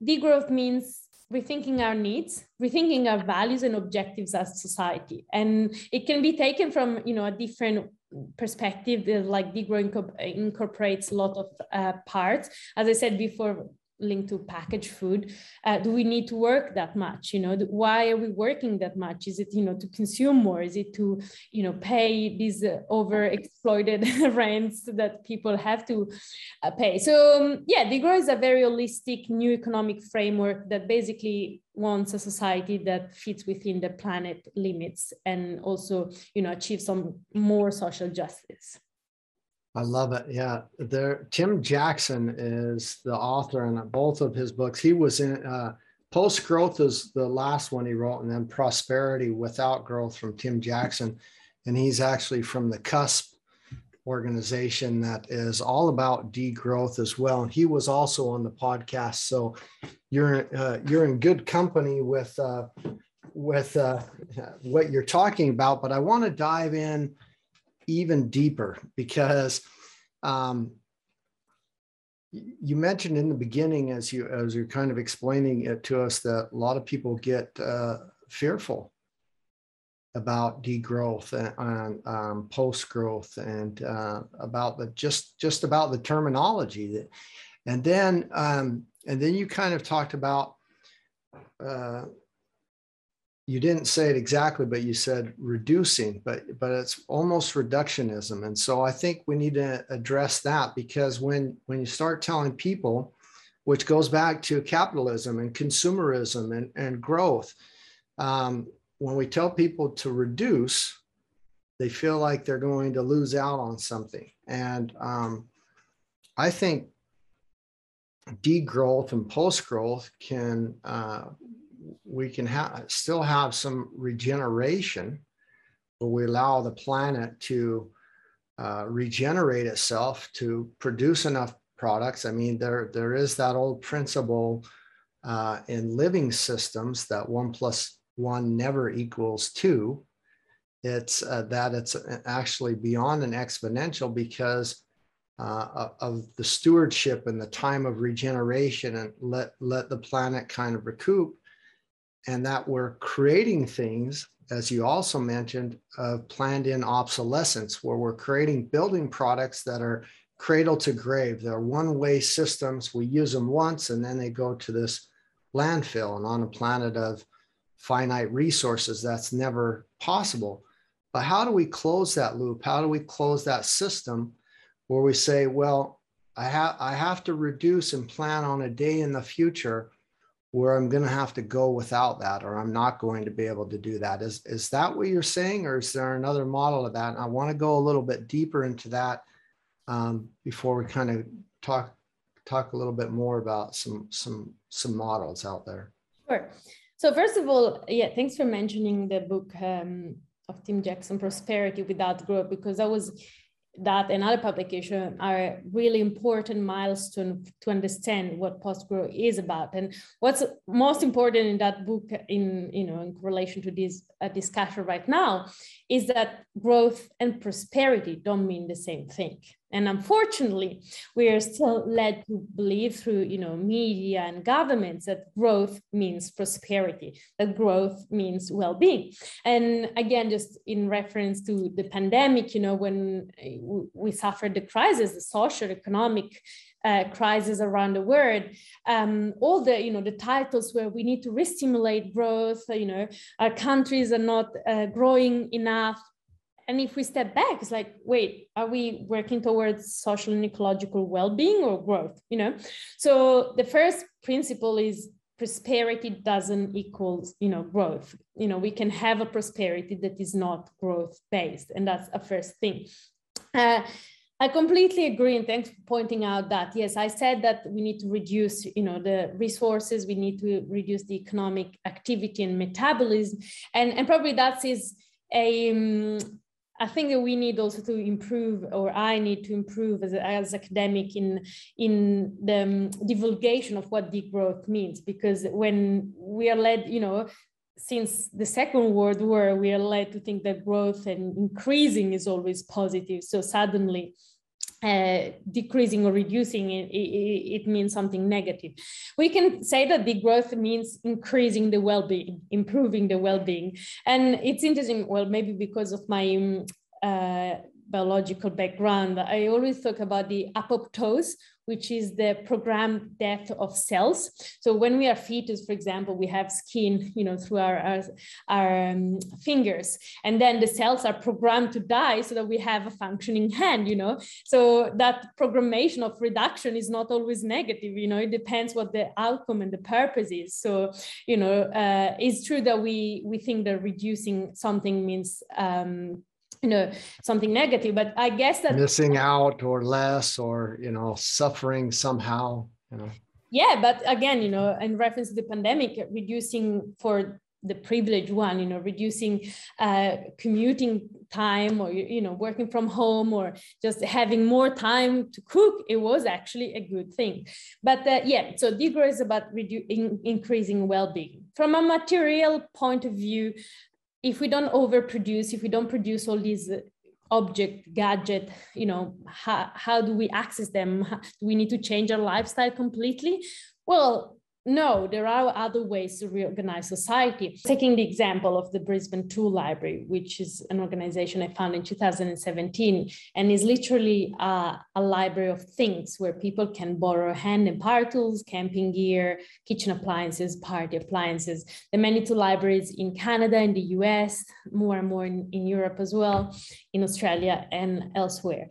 degrowth means rethinking our needs, rethinking our values and objectives as society, and it can be taken from a different perspective. Like degrowth incorporates a lot of parts, as I said before, linked to packaged food. Do we need to work that much? Why are we working that much? Is it, to consume more? Is it to, pay these overexploited rents that people have to pay? So degrowth is a very holistic new economic framework that basically wants a society that fits within the planet limits and also, achieve some more social justice. I love it. Yeah, there. Tim Jackson is the author, and both of his books. He was in Post Growth is the last one he wrote, and then Prosperity Without Growth from Tim Jackson, and he's actually from the CUSP organization that is all about degrowth as well. And he was also on the podcast, so you're in good company with what you're talking about. But I want to dive in even deeper because you mentioned in the beginning, as you're kind of explaining it to us, that a lot of people get fearful about degrowth and post-growth and about the just about the terminology that, and then you kind of talked about. You didn't say it exactly, but you said reducing, but it's almost reductionism. And so I think we need to address that because when you start telling people, which goes back to capitalism and consumerism and growth, when we tell people to reduce, they feel like they're going to lose out on something. And I think degrowth and post-growth can, we can still have some regeneration, but we allow the planet to regenerate itself to produce enough products. I mean, there is that old principle in living systems that 1 plus 1 never equals 2. It's that it's actually beyond an exponential because of the stewardship and the time of regeneration and let the planet kind of recoup. And that we're creating things, as you also mentioned, of planned in obsolescence, where we're creating building products that are cradle to grave. They're one-way systems. We use them once, and then they go to this landfill. And on a planet of finite resources, that's never possible. But how do we close that loop? How do we close that system where we say, well, I have to reduce and plan on a day in the future where I'm going to have to go without that, or I'm not going to be able to do that. Is that what you're saying, or is there another model of that? And I want to go a little bit deeper into that before we kind of talk a little bit more about some models out there. Sure. So first of all, yeah, thanks for mentioning the book of Tim Jackson, Prosperity Without Growth, because that and other publications are really important milestones to understand what post-growth is about. And what's most important in that book in relation to this discussion right now is that growth and prosperity don't mean the same thing. And unfortunately, we are still led to believe through media and governments that growth means prosperity, that growth means well-being. And again, just in reference to the pandemic, when we suffered the crisis, the social, economic crisis around the world, all the the titles where we need to restimulate growth, our countries are not growing enough. And if we step back, it's like, wait, are we working towards social and ecological well-being or growth? So the first principle is prosperity doesn't equal, growth. We can have a prosperity that is not growth-based, and that's a first thing. I completely agree, and thanks for pointing out that. Yes, I said that we need to reduce, the resources, we need to reduce the economic activity and metabolism, and probably that is I think that we need also to improve, or I need to improve as academic in the divulgation of what degrowth means, because when we are led, since the Second World War, we are led to think that growth and increasing is always positive. So suddenly decreasing or reducing it means something negative. We can say that degrowth means increasing the well-being, improving the well-being. And it's interesting, well, maybe because of my biological background, I always talk about the apoptosis, which is the programmed death of cells. So when we are fetus, for example, we have skin, through our fingers, and then the cells are programmed to die so that we have a functioning hand, So that programmation of reduction is not always negative, It depends what the outcome and the purpose is. So, it's true that we think that reducing something means you know, something negative, but I guess that missing out or less, or, you know, suffering somehow, you know. Yeah, but again, you know, in reference to the pandemic, reducing for the privileged one, you know, reducing commuting time, or, you know, working from home, or just having more time to cook, it was actually a good thing. But yeah, so degrowth is about increasing well-being. From a material point of view, if we don't overproduce, if we don't produce all these object, gadget, you know, how do we access them? Do we need to change our lifestyle completely? Well, no, there are other ways to reorganize society. Taking the example of the Brisbane Tool Library, which is an organization I founded in 2017, and is literally a library of things where people can borrow hand and power tools, camping gear, kitchen appliances, party appliances. There are many tool libraries in Canada, in the US, more and more in Europe as well, in Australia and elsewhere.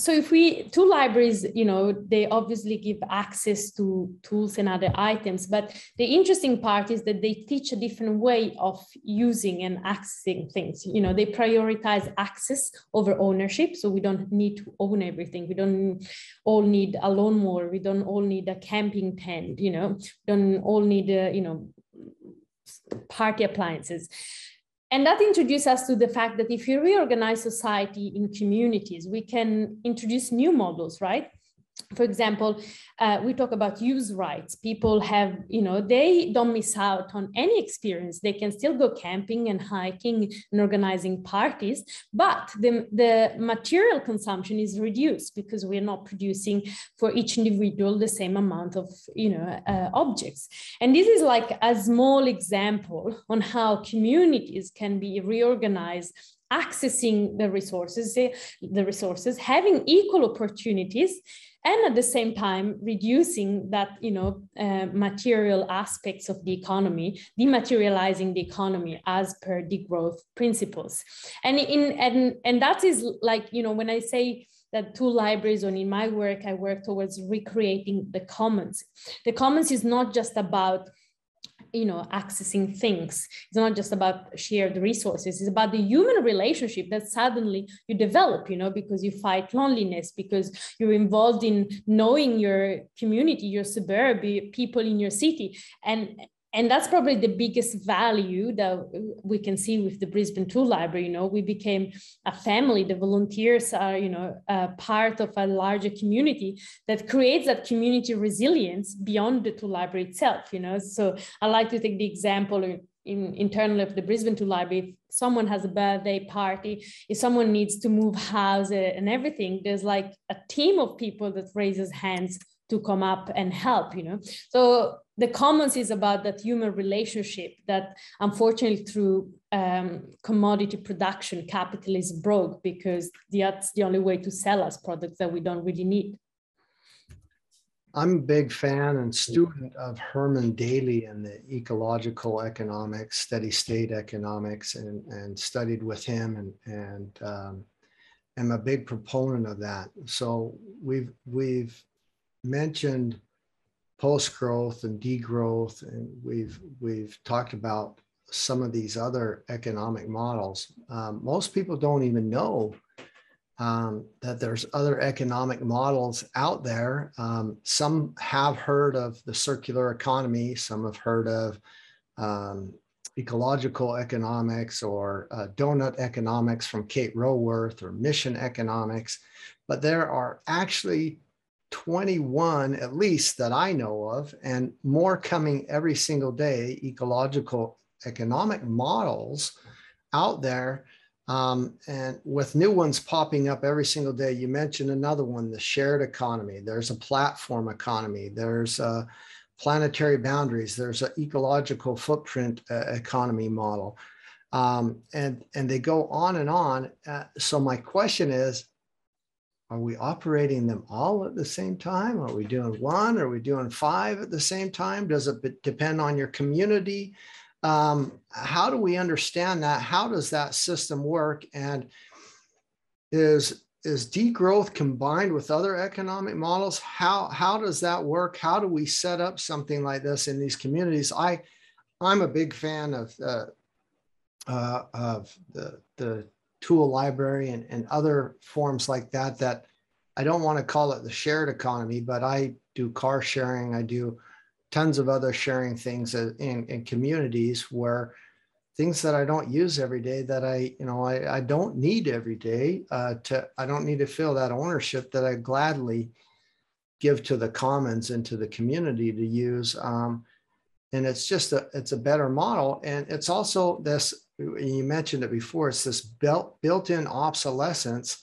So if tool libraries, you know, they obviously give access to tools and other items, but the interesting part is that they teach a different way of using and accessing things. You know, they prioritize access over ownership. So we don't need to own everything. We don't all need a lawnmower. We don't all need a camping tent, you know, we don't all need, you know, party appliances. And that introduces us to the fact that if you reorganize society in communities, we can introduce new models, right? For example, we talk about use rights. People have, you know, they don't miss out on any experience. They can still go camping and hiking and organizing parties, but the material consumption is reduced because we're not producing for each individual the same amount of, you know, objects. And this is like a small example on how communities can be reorganized, accessing the resources, having equal opportunities, and at the same time, reducing that, you know, material aspects of the economy, dematerializing the economy as per degrowth principles. And that is like, you know, when I say that two libraries, and in my work, I work towards recreating the commons. The commons is not just about, you know, accessing things. It's not just about shared resources. It's about the human relationship that suddenly you develop, you know, because you fight loneliness, because you're involved in knowing your community, your suburb, people in your city. And that's probably the biggest value that we can see with the Brisbane Tool Library. You know, we became a family. The volunteers are, you know, part of a larger community that creates that community resilience beyond the tool library itself, you know. So I like to take the example internally of the Brisbane Tool Library. If someone has a birthday party, if someone needs to move house and everything, there's like a team of people that raises hands to come up and help, you know. So the commons is about that human relationship that unfortunately through commodity production, capitalism broke, because that's the only way to sell us products that we don't really need. I'm a big fan and student of Herman Daly and the ecological economics, steady state economics, and studied with him, and I'm a big proponent of that. So we've mentioned post-growth and degrowth, and we've talked about some of these other economic models. Most people don't even know that there's other economic models out there. Some have heard of the circular economy, some have heard of ecological economics, or donut economics from Kate Raworth, or mission economics, but there are actually 21 at least that I know of, and more coming every single day, ecological economic models out there, and with new ones popping up every single day. You mentioned another one, the shared economy. There's a platform economy. There's planetary boundaries. There's an ecological footprint economy model, and they go on and on. So my question is, are we operating them all at the same time? Are we doing one? Are we doing five at the same time? Does it depend on your community? How do we understand that? How does that system work? And is degrowth combined with other economic models? How does that work? How do we set up something like this in these communities? I'm a big fan of the Tool Library and other forms like that, that I don't want to call it the shared economy, but I do car sharing. I do tons of other sharing things in communities where things that I don't use every day, that I don't need every day, I don't need to feel that ownership, that I gladly give to the commons and to the community to use. And it's just it's a better model. And it's also this, you mentioned it before, it's this built-in obsolescence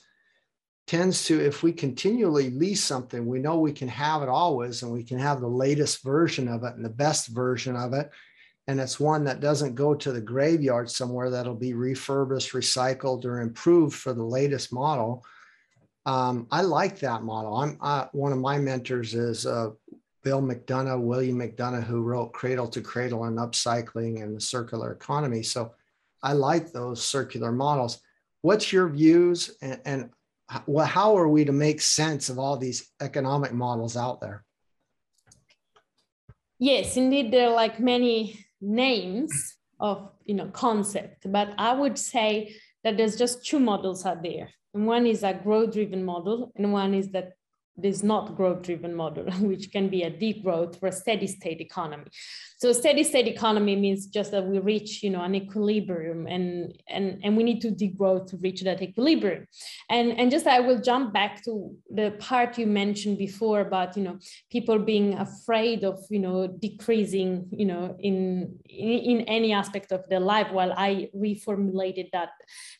tends to, if we continually lease something, we know we can have it always, and we can have the latest version of it and the best version of it. And it's one that doesn't go to the graveyard somewhere, that'll be refurbished, recycled, or improved for the latest model. I like that model. One of my mentors is Bill McDonough, William McDonough, who wrote Cradle to Cradle and Upcycling and the Circular Economy. So I like those circular models. What's your views and how are we to make sense of all these economic models out there? Yes, indeed, there are like many names of concept, but I would say that there's just two models out there. And one is a growth-driven model, and one is that there's not growth-driven model, which can be a degrowth or a steady-state economy. So steady-state economy means just that we reach, an equilibrium, and we need to degrowth to reach that equilibrium. And just I will jump back to the part you mentioned before about, people being afraid of, decreasing, in any aspect of their life. While I reformulated that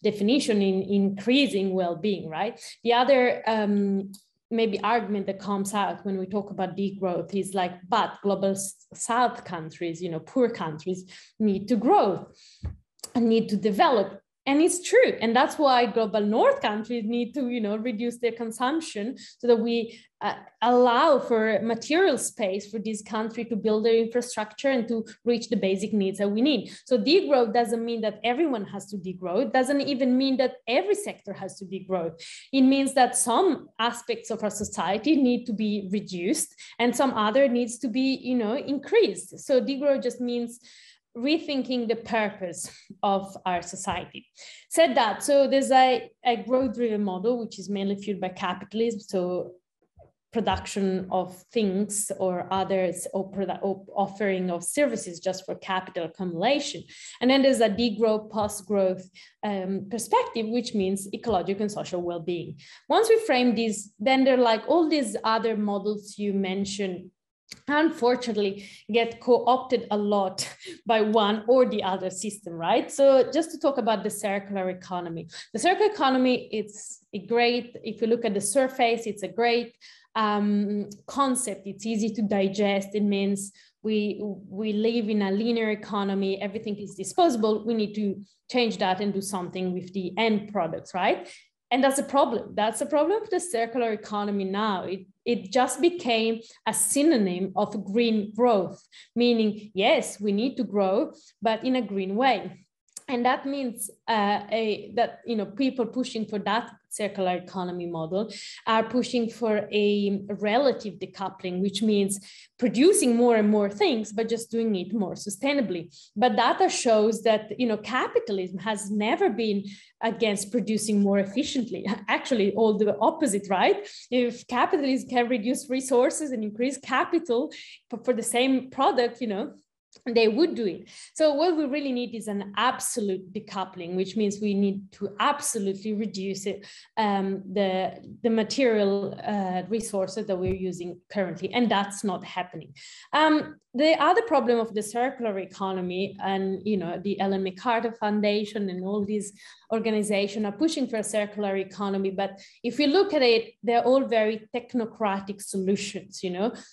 definition in increasing well-being, right? The other maybe argument that comes out when we talk about degrowth is like, but global south countries, poor countries need to grow and need to develop. And it's true. And that's why global north countries need to, reduce their consumption so that we allow for material space for this country to build their infrastructure and to reach the basic needs that we need. So degrowth doesn't mean that everyone has to degrow. It doesn't even mean that every sector has to degrowth. It means that some aspects of our society need to be reduced and some other needs to be, increased. So degrowth just means rethinking the purpose of our society. Said that, so there's a growth-driven model, which is mainly fueled by capitalism, so production of things or others or offering of services just for capital accumulation. And then there's a degrowth, post-growth perspective, which means ecological and social well-being. Once we frame these, then they're like all these other models you mentioned, unfortunately, get co-opted a lot by one or the other system, right? So just to talk about the circular economy. The circular economy, it's a great, if you look at the surface, it's a great concept. It's easy to digest. It means we live in a linear economy. Everything is disposable. We need to change that and do something with the end products, right? And that's a problem. That's a problem of the circular economy now. It just became a synonym of green growth, meaning, yes, we need to grow, but in a green way. And that means people pushing for that circular economy model are pushing for a relative decoupling, which means producing more and more things, but just doing it more sustainably. But data shows that capitalism has never been against producing more efficiently. Actually, all the opposite, right? If capitalism can reduce resources and increase capital for the same product, they would do it. So what we really need is an absolute decoupling, which means we need to absolutely reduce it, the material resources that we're using currently, and that's not happening. The other problem of the circular economy, and the Ellen MacArthur Foundation and all these organizations are pushing for a circular economy, but if we look at it, they're all very technocratic solutions,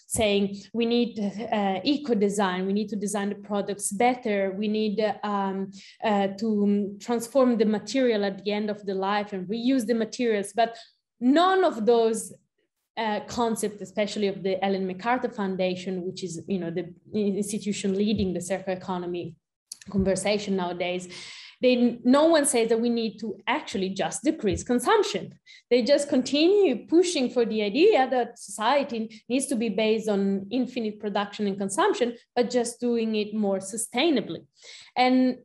saying we need eco-design, we need to design the products better, we need to transform the material at the end of the life and reuse the materials, but none of those concept, especially of the Ellen MacArthur Foundation, which is the institution leading the circular economy conversation nowadays, no one says that we need to actually just decrease consumption. They just continue pushing for the idea that society needs to be based on infinite production and consumption, but just doing it more sustainably. And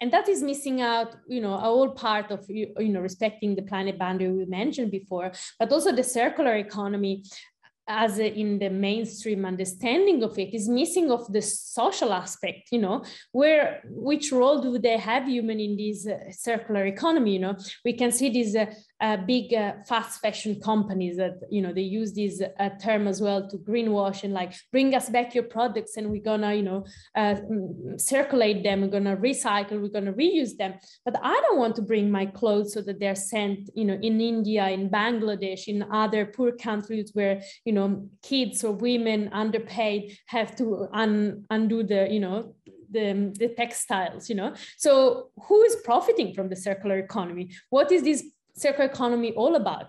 And that is missing out, you know, a whole part of, you know, respecting the planet boundary we mentioned before, but also the circular economy as in the mainstream understanding of it is missing of the social aspect, you know, where, which role do they have human in this circular economy, you know? We can see these big fast fashion companies that, you know, they use this term as well to greenwash and like, bring us back your products and we're gonna, you know, circulate them, we're gonna recycle, we're gonna reuse them. But I don't want to bring my clothes so that they're sent, you know, in India, in Bangladesh, in other poor countries where, you know, kids or women underpaid have to undo the, you know, the textiles, you know. So who is profiting from the circular economy? What is this circular economy all about?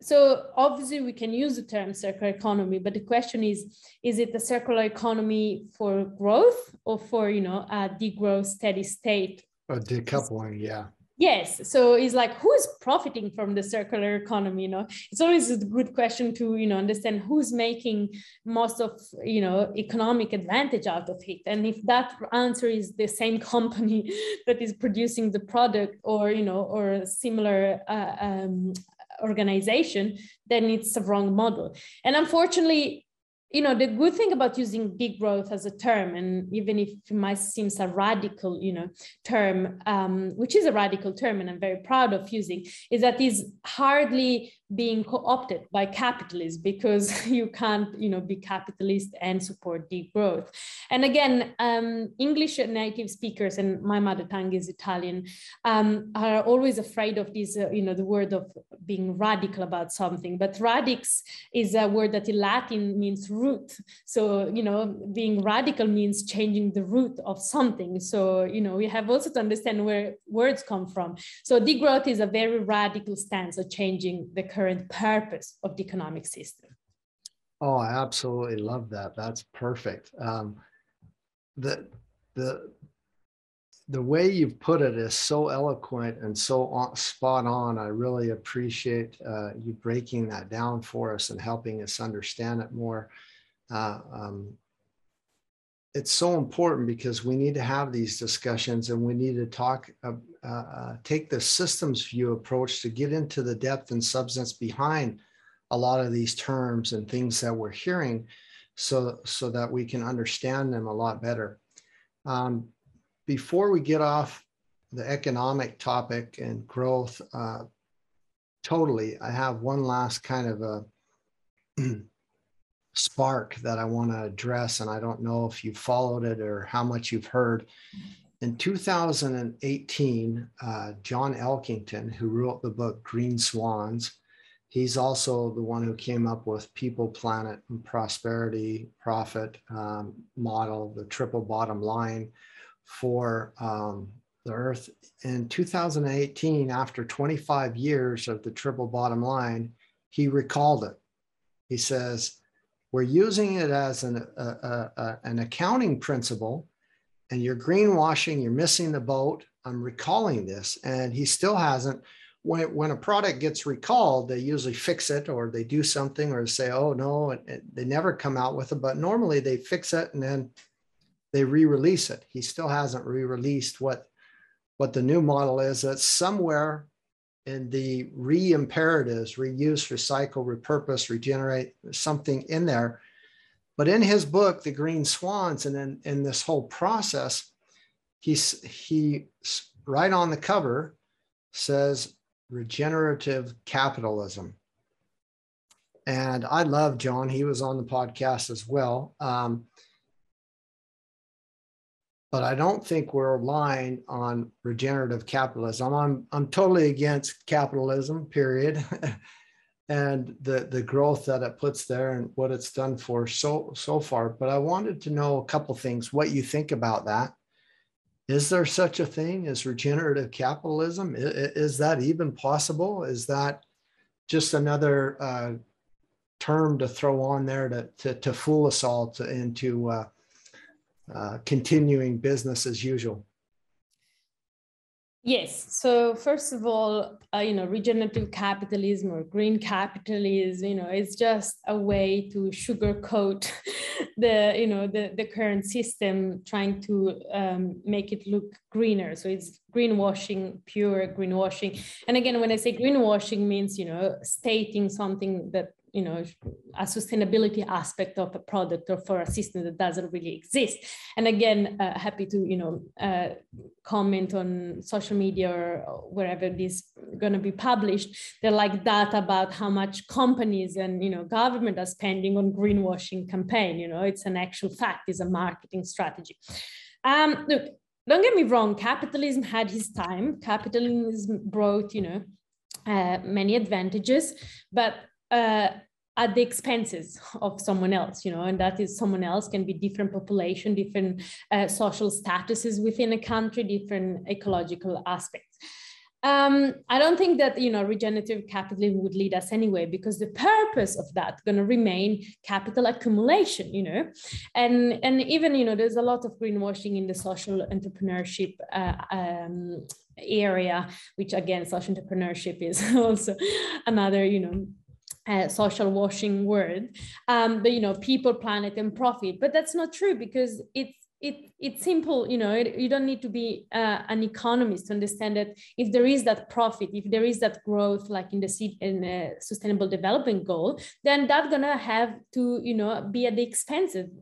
So obviously we can use the term circular economy, but the question is it a circular economy for growth or for, you know, a degrowth steady state? Or decoupling, yeah. Yes. So it's like, who's profiting from the circular economy? You know, it's always a good question to, you know, understand who's making most of, you know, economic advantage out of it. And if that answer is the same company that is producing the product or, you know, or a similar organization, then it's a wrong model. And unfortunately, you know, the good thing about using degrowth as a term, and even if it might seem a radical, you know, term, which is a radical term and I'm very proud of using, is that it's hardly being co-opted by capitalists, because you can't, you know, be capitalist and support degrowth. And again, English native speakers, and my mother tongue is Italian, are always afraid of this, you know, the word of being radical about something. But radix is a word that in Latin means root. So, you know, being radical means changing the root of something. So, you know, we have also to understand where words come from. So degrowth is a very radical stance of changing the current purpose of the economic system. Oh, I absolutely love that. That's perfect. The way you've put it is so eloquent and so spot on. I really appreciate you breaking that down for us and helping us understand it more. It's so important because we need to have these discussions and we need to talk, take the systems view approach to get into the depth and substance behind a lot of these terms and things that we're hearing so that we can understand them a lot better. Before we get off the economic topic and growth totally, I have one last kind of a spark that I want to address, and I don't know if you followed it or how much you've heard. In 2018, John Elkington, who wrote the book Green Swans, he's also the one who came up with People, Planet, and Prosperity Profit model, the triple bottom line for the Earth. In 2018, after 25 years of the triple bottom line, he recalled it. He says, we're using it as an accounting principle, and you're greenwashing, you're missing the boat. I'm recalling this, and he still hasn't. When a product gets recalled, they usually fix it or they do something or say, oh no, they never come out with it, but normally they fix it and then they re-release it. He still hasn't re-released what the new model is. That's somewhere in the re-imperatives, reuse, recycle, repurpose, regenerate, something in there. But in his book, The Green Swans, and then in this whole process, he right on the cover says regenerative capitalism. And I love John. He was on the podcast as well. But I don't think we're aligned on regenerative capitalism. I'm totally against capitalism, period, and the growth that it puts there and what it's done for so far. But I wanted to know a couple things, what you think about that. Is there such a thing as regenerative capitalism? Is that even possible? Is that just another term to throw on there to fool us all into continuing business as usual? Yes. So first of all, you know, regenerative capitalism or green capitalism, you know, it's just a way to sugarcoat the current system, trying to make it look greener. So it's greenwashing, pure greenwashing. And again, when I say greenwashing, means, you know, stating something that, you know, a sustainability aspect of a product or for a system that doesn't really exist. And again, happy to, you know, comment on social media or wherever this is going to be published. They're like data about how much companies and, you know, government are spending on greenwashing campaign. You know, it's an actual fact, it's a marketing strategy. Look, don't get me wrong, capitalism had his time. Capitalism brought, you know, many advantages, but at the expenses of someone else, you know, and that is someone else can be different population, different social statuses within a country, different ecological aspects. I don't think that, you know, regenerative capitalism would lead us anywhere, because the purpose of that going to remain capital accumulation, you know, and even, you know, there's a lot of greenwashing in the social entrepreneurship area, which again, social entrepreneurship is also another, you know, social washing word, but, you know, people, planet, and profit. But that's not true, because it's simple, you know, you don't need to be an economist to understand that if there is that profit, if there is that growth, like in the sustainable development goal, then that's gonna have to, you know, be at the expenses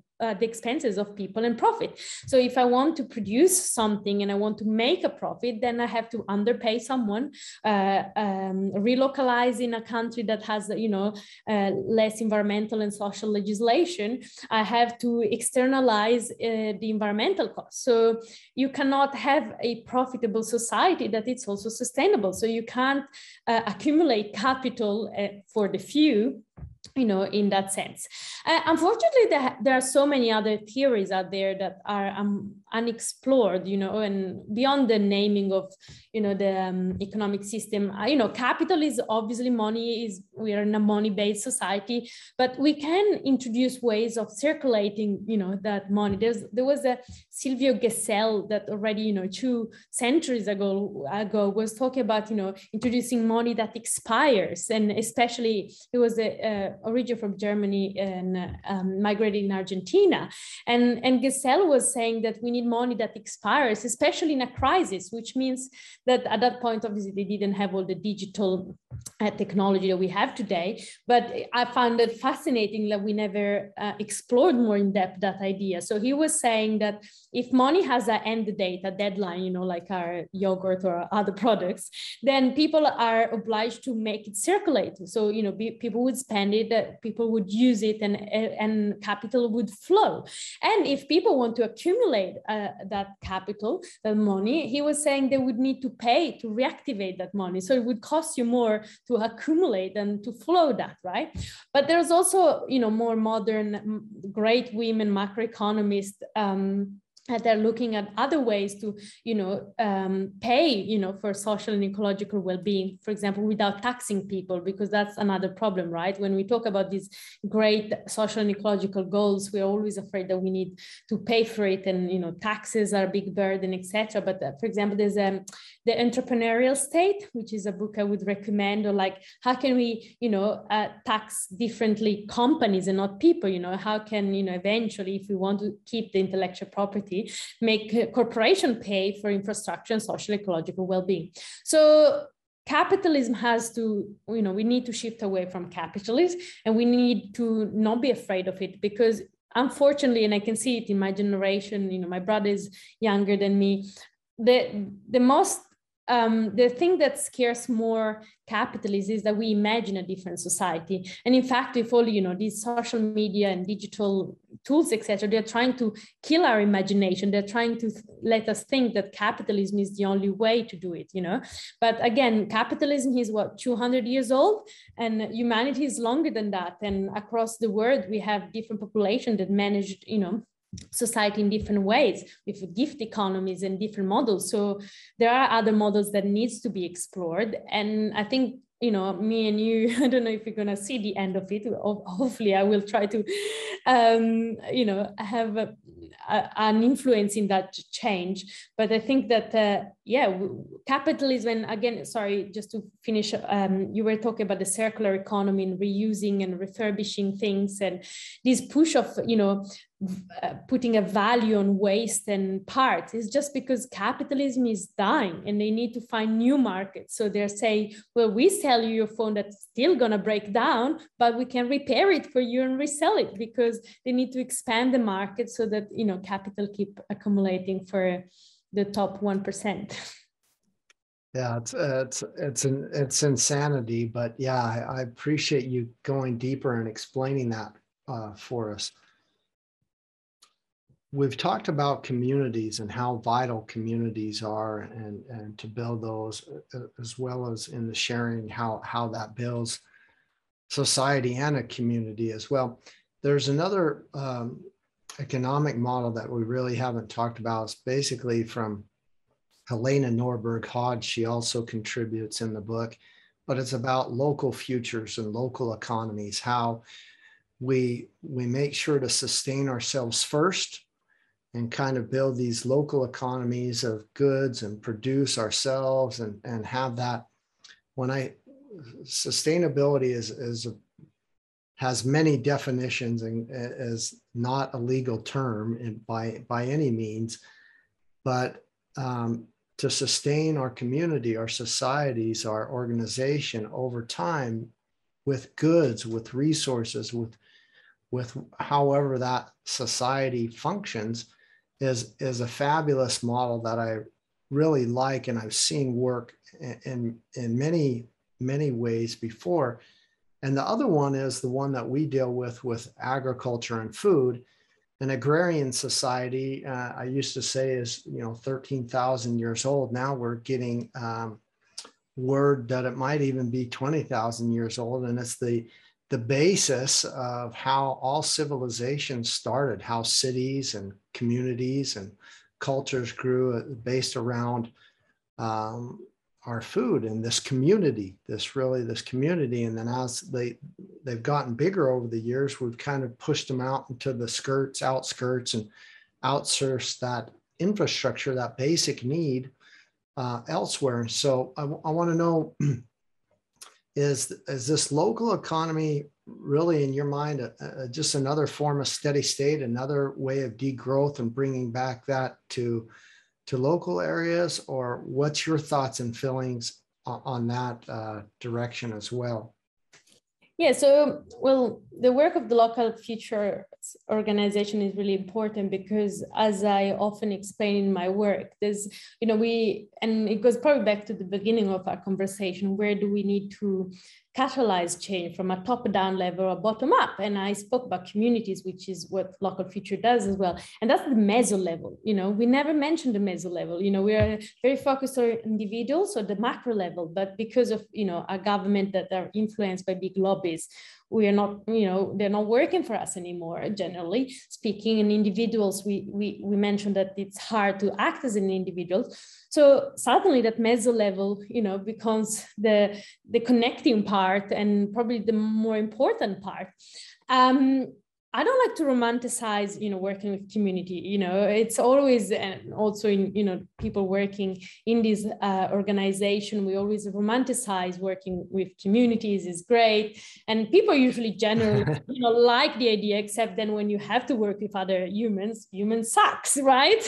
of people and profit. So if I want to produce something and I want to make a profit, then I have to underpay someone, relocalize in a country that has, you know, less environmental and social legislation. I have to externalize the environmental costs. So you cannot have a profitable society that it's also sustainable. So you can't accumulate capital for the few, you know, in that sense. Unfortunately, there are so many other theories out there that are unexplored, you know, and beyond the naming of, you know, the economic system. You know, capital is obviously money, is we are in a money-based society, but we can introduce ways of circulating, you know, that money. There was a Silvio Gesell that already, you know, 2 centuries ago was talking about, you know, introducing money that expires, and especially it was a origin from Germany and migrated in Argentina. And Gesell was saying that we need money that expires, especially in a crisis, which means that at that point, obviously, they didn't have all the digital technology that we have today. But I found it fascinating that we never explored more in depth that idea. So he was saying that if money has an end date, a deadline, you know, like our yogurt or other products, then people are obliged to make it circulate. So, you know, people would spend it, people would use it, and capital would flow. And if people want to accumulate that capital, that money, he was saying they would need to pay to reactivate that money. So it would cost you more to accumulate than to flow that, right? But there's also, you know, more modern, great women macroeconomists that they're looking at other ways to, you know, pay, you know, for social and ecological well-being, for example, without taxing people, because that's another problem, right? When we talk about these great social and ecological goals, we're always afraid that we need to pay for it, and, you know, taxes are a big burden, etc. But for example, there's the entrepreneurial state, which is a book I would recommend, or like, how can we, you know, tax differently companies and not people, you know, how can, you know, eventually, if we want to keep the intellectual property, make corporation pay for infrastructure and social ecological well-being. So capitalism has to, you know, we need to shift away from capitalism, and we need to not be afraid of it, because unfortunately, and I can see it in my generation, you know, my brother is younger than me, the thing that scares more capitalism is that we imagine a different society. And in fact, if all, you know, these social media and digital tools, etc., they're trying to kill our imagination. They're trying to let us think that capitalism is the only way to do it, you know. But again, capitalism is what, 200 years old, and humanity is longer than that. And across the world, we have different populations that managed, you know, society in different ways, with gift economies and different models. So there are other models that needs to be explored. And I think, you know, me and you, I don't know if we're going to see the end of it. Hopefully I will try to, you know, have an influence in that change. But I think that yeah, capitalism, again, sorry, just to finish, you were talking about the circular economy and reusing and refurbishing things, and this push of, you know, putting a value on waste and parts is just because capitalism is dying and they need to find new markets. So they're saying, well, we sell you your phone that's still going to break down, but we can repair it for you and resell it, because they need to expand the market so that, you know, capital keep accumulating for the top 1%. Yeah, it's insanity, but yeah, I appreciate you going deeper and explaining that for us. We've talked about communities and how vital communities are, and to build those, as well as in the sharing, how that builds society and a community as well. There's another economic model that we really haven't talked about. It's basically from Helena Norberg Hodge. She also contributes in the book, but it's about local futures and local economies, how we make sure to sustain ourselves first and kind of build these local economies of goods and produce ourselves, and have that. When sustainability has many definitions and is not a legal term by any means, but to sustain our community, our societies, our organization over time with goods, with resources, with however that society functions, is a fabulous model that I really like, and I've seen work in many, many ways before. And the other one is the one that we deal with agriculture and food. An agrarian society, I used to say, is, you know, 13,000 years old. Now we're getting word that it might even be 20,000 years old, and it's the basis of how all civilizations started, how cities and communities and cultures grew based around our food and this community. And then as they've gotten bigger over the years, we've kind of pushed them out into the outskirts and outsourced that infrastructure, that basic need elsewhere. So I want to know, Is this local economy really, in your mind, just another form of steady state, another way of degrowth and bringing back that to local areas? Or what's your thoughts and feelings on that direction as well? Yeah, so, well, the work of the Local Futures organization is really important because, as I often explain in my work, there's, you know, and it goes probably back to the beginning of our conversation, where do we need to catalyze change from a top-down level or bottom-up? And I spoke about communities, which is what Local Future does as well. And that's the meso level. You know, we never mentioned the meso level. You know, we are very focused on individuals or the macro level, but because of, you know, our government that are influenced by big lobbies, we are not, you know, they're not working for us anymore, generally speaking. And individuals, we mentioned that it's hard to act as an individual. So suddenly that meso level, you know, becomes the connecting part and probably the more important part. I don't like to romanticize, you know, working with community. You know, it's always, and also in, you know, people working in this organization, we always romanticize working with communities is great. And people usually generally, you know, like the idea, except then when you have to work with other humans sucks, right?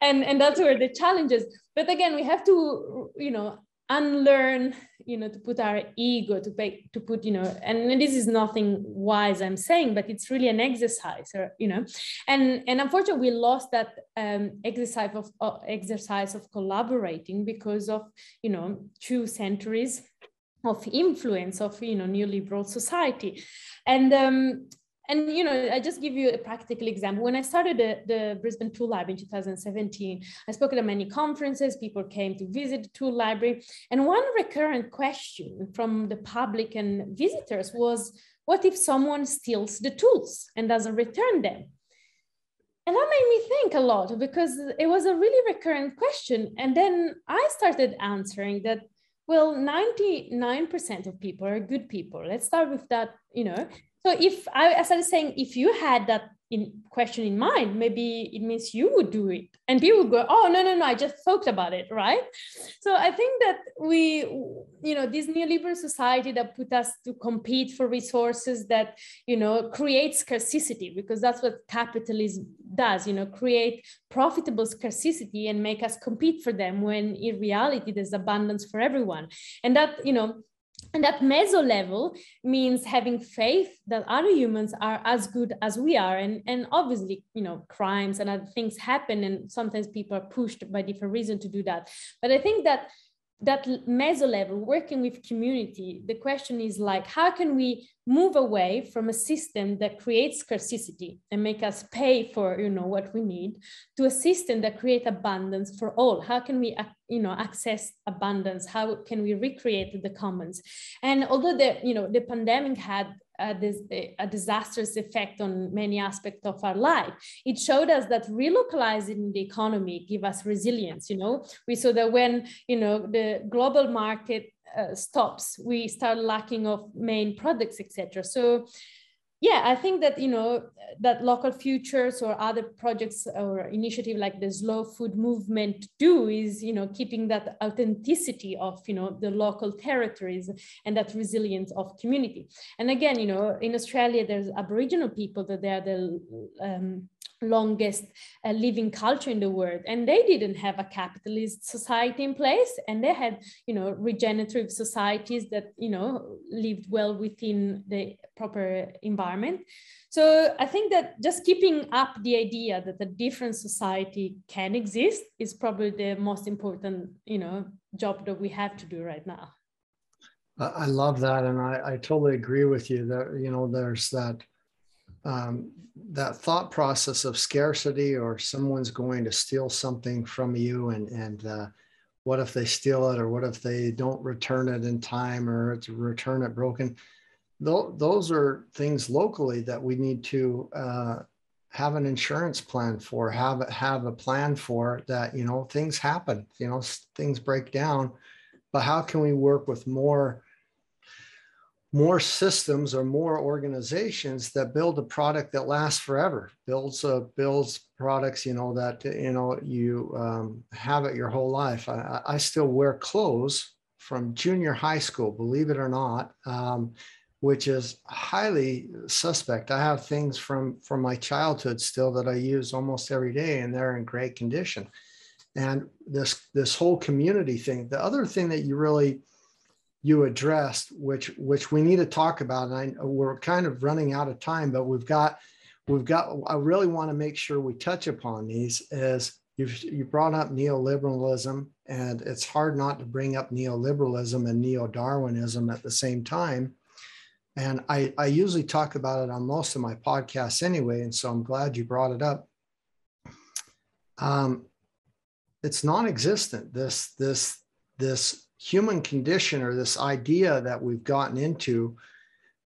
and that's where the challenge is. But again, we have to, you know, unlearn, you know, to put our ego, to put, you know, and this is nothing wise I'm saying, but it's really an exercise, or, you know, and unfortunately we lost that exercise of collaborating because of, you know, 2 centuries of influence of, you know, neoliberal society. And, you know, I just give you a practical example. When I started the Brisbane Tool Library in 2017, I spoke at many conferences, people came to visit the Tool Library. And one recurrent question from the public and visitors was, what if someone steals the tools and doesn't return them? And that made me think a lot, because it was a really recurrent question. And then I started answering that, well, 99% of people are good people. Let's start with that, you know, So if I, as I was saying, if you had that question in mind, maybe it means you would do it, and people would go, oh, no, I just talked about it, right? So I think that we, you know, this neoliberal society that put us to compete for resources that, you know, creates scarcity, because that's what capitalism does, you know, create profitable scarcity and make us compete for them when in reality there's abundance for everyone. And that, you know, and that meso level means having faith that other humans are as good as we are. And obviously, you know, crimes and other things happen, and sometimes people are pushed by different reasons to do that. But I think that that meso level, working with community, the question is like, how can we move away from a system that creates scarcity and make us pay for, you know, what we need, to a system that creates abundance for all? How can we, you know, access abundance? How can we recreate the commons? And although the, you know, the pandemic had a disastrous effect on many aspects of our life, it showed us that relocalizing the economy give us resilience. You know, we saw that when, you know, the global market stops, we start lacking of main products, etc. So yeah, I think that, you know, that Local Futures or other projects or initiative like the Slow Food Movement do is, you know, keeping that authenticity of, you know, the local territories and that resilience of community. And again, you know, in Australia, there's Aboriginal people that they are the longest living culture in the world, and they didn't have a capitalist society in place, and they had, you know, regenerative societies that, you know, lived well within the proper environment. So I think that just keeping up the idea that a different society can exist is probably the most important, you know, job that we have to do right now. I love that, and I totally agree with you that, you know, there's that that thought process of scarcity, or someone's going to steal something from you, and what if they steal it, or what if they don't return it in time, or it's return it broken. Those are things locally that we need to have an insurance plan for, have a plan for that, you know, things happen, you know, things break down, but how can we work with more systems or more organizations that build a product that lasts forever, builds products, you know, that, you know, you have it your whole life. I still wear clothes from junior high school, believe it or not, which is highly suspect. I have things from my childhood still that I use almost every day, and they're in great condition. And this whole community thing, the other thing that you really addressed, which we need to talk about, and we're kind of running out of time, but we've got. I really want to make sure we touch upon these. Is you brought up neoliberalism, and it's hard not to bring up neoliberalism and neo-Darwinism at the same time. And I usually talk about it on most of my podcasts anyway, and so I'm glad you brought it up. It's non-existent. This human condition, or this idea that we've gotten into,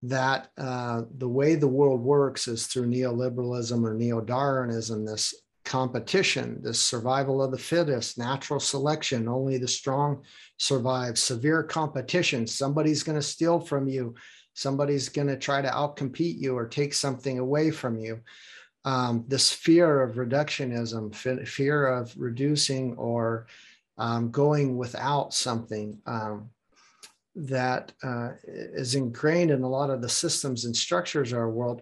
that the way the world works is through neoliberalism or neo-Darwinism, this competition, this survival of the fittest, natural selection, only the strong survive, severe competition, somebody's going to steal from you, somebody's going to try to outcompete you or take something away from you. This fear of reductionism, fear of reducing or going without something, that is ingrained in a lot of the systems and structures of our world.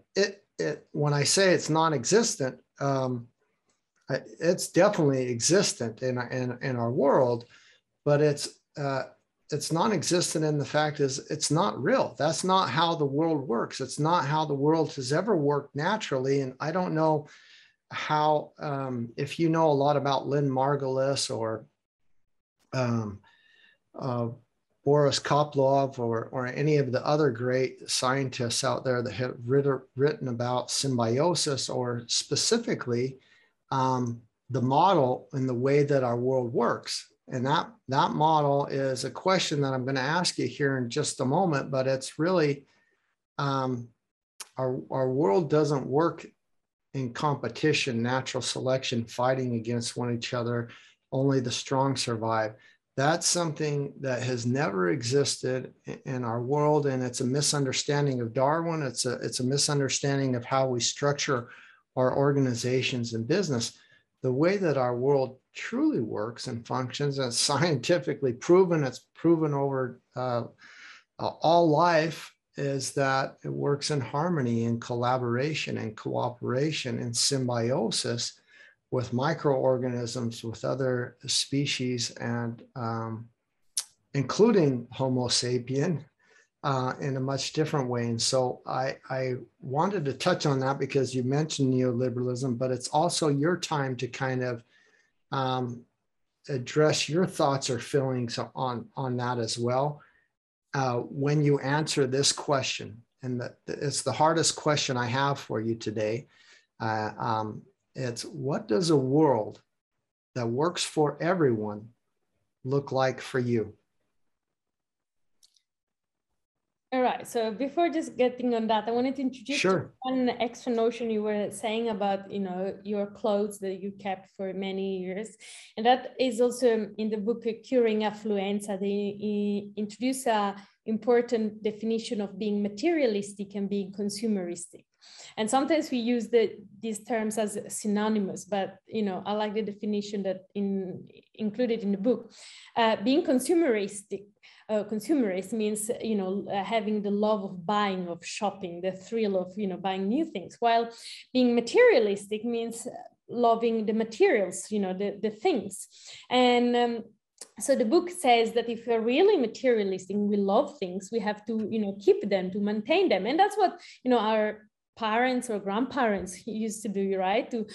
When I say it's non-existent, it's definitely existent in our world, but it's non-existent in the fact is it's not real. That's not how the world works. It's not how the world has ever worked naturally. And I don't know how, if you know a lot about Lynn Margulis or Boris Koplov or any of the other great scientists out there that have written about symbiosis, or specifically the model and the way that our world works. And that model is a question that I'm going to ask you here in just a moment, but it's really our world doesn't work in competition, natural selection, fighting against one another, only the strong survive. That's something that has never existed in our world, and it's a misunderstanding of Darwin. It's a misunderstanding of how we structure our organizations and business. The way that our world truly works and functions, and it's scientifically proven, it's proven over all life, is that it works in harmony and collaboration and cooperation and symbiosis with microorganisms, with other species, and including Homo sapien in a much different way. And so I wanted to touch on that because you mentioned neoliberalism, but it's also your time to kind of address your thoughts or feelings on that as well when you answer this question. And it's the hardest question I have for you today. It's what does a world that works for everyone look like for you? All right. So before just getting on that, I wanted to introduce one extra notion you were saying about, you know, your clothes that you kept for many years. And that is also in the book, Curing Affluenza. They introduce an important definition of being materialistic and being consumeristic. And sometimes we use these terms as synonymous, but, you know, I like the definition that included in the book. Being consumeristic, consumerist means, you know, having the love of buying, of shopping, the thrill of, you know, buying new things, while being materialistic means loving the materials, you know, the things. And so the book says that if we're really materialistic, we love things, we have to, you know, keep them, to maintain them. And that's what, you know, our parents or grandparents used to do, right? To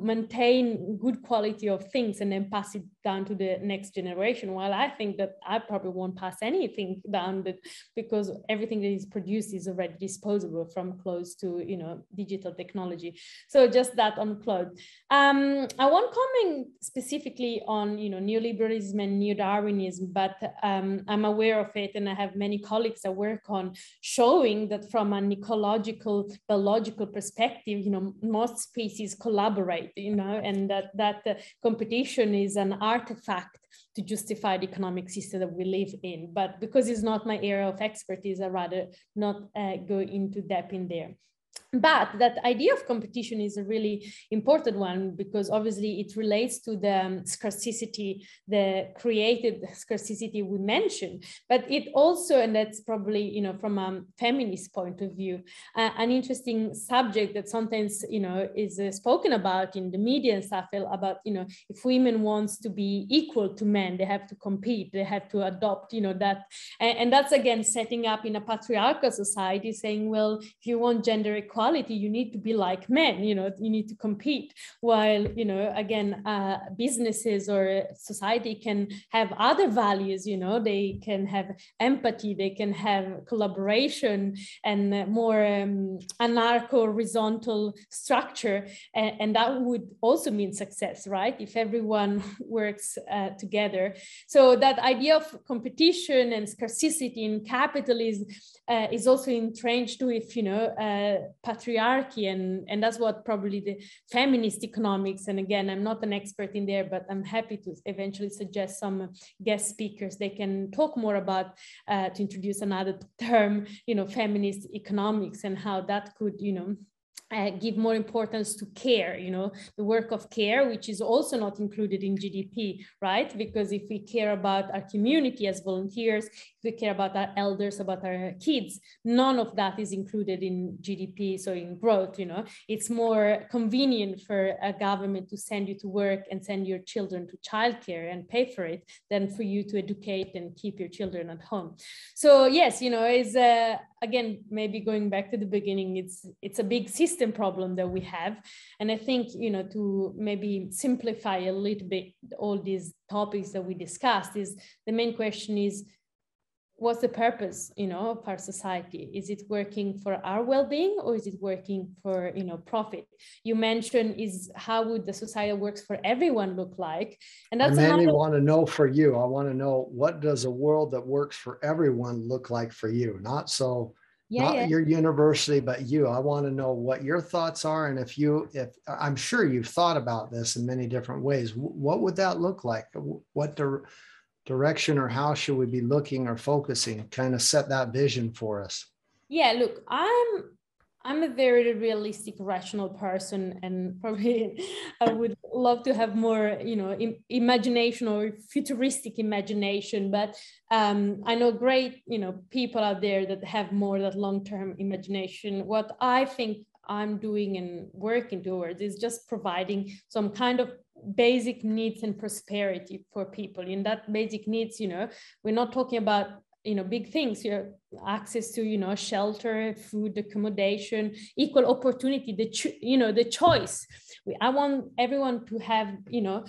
maintain good quality of things and then pass it down to the next generation. Well, I think that I probably won't pass anything down, that because everything that is produced is already disposable, from clothes to, you know, digital technology. So just that on clothes. I won't comment specifically on, you know, neoliberalism and neo-Darwinism, but I'm aware of it, and I have many colleagues that work on showing that from an ecological, biological perspective, you know, most species collaborate, you know, and that competition is an artifact to justify the economic system that we live in. But because it's not my area of expertise, I'd rather not go into depth in there. But that idea of competition is a really important one, because obviously it relates to the scarcity, the created scarcity we mentioned, but it also, and that's probably, you know, from a feminist point of view, an interesting subject that sometimes, you know, is spoken about in the media and stuff, about, you know, if women wants to be equal to men, they have to compete, they have to adopt, you know, that, and that's again setting up in a patriarchal society, saying, well, if you want gender equality, you need to be like men, you know, you need to compete, while, you know, again, businesses or society can have other values, you know, they can have empathy, they can have collaboration, and more anarcho-horizontal structure, and that would also mean success, right, if everyone works together. So that idea of competition and scarcity in capitalism is also entrenched with, you know, patriarchy, and that's what probably the feminist economics, and again, I'm not an expert in there, but I'm happy to eventually suggest some guest speakers, they can talk more about, to introduce another term, you know, feminist economics, and how that could, you know, give more importance to care, you know, the work of care, which is also not included in GDP, right? Because if we care about our community as volunteers, if we care about our elders, about our kids, none of that is included in GDP. So in growth, you know, it's more convenient for a government to send you to work and send your children to childcare and pay for it, than for you to educate and keep your children at home. So yes, you know, is again, maybe going back to the beginning, it's a big system problem that we have. And I think, you know, to maybe simplify a little bit all these topics that we discussed, is the main question is, what's the purpose, you know, of our society? Is it working for our well-being, or is it working for, you know, profit? You mentioned is how would the society works for everyone look like? And that's another... I mainly want to know for you. I want to know, what does a world that works for everyone look like for you? Not so, yeah, not your university, but you. I want to know what your thoughts are. And if you, I'm sure you've thought about this in many different ways, what would that look like? What do direction or how should we be looking or focusing? Kind of set that vision for us. Yeah, look, I'm a very realistic, rational person, and probably I would love to have more, you know, imagination or futuristic imagination. But I know great, you know, people out there that have more that long-term imagination. What I think I'm doing and working towards is just providing some kind of basic needs and prosperity for people. In that basic needs, you know, we're not talking about, you know, big things. Your access to, you know, shelter, food, accommodation, equal opportunity, the choice. I want everyone to have, you know,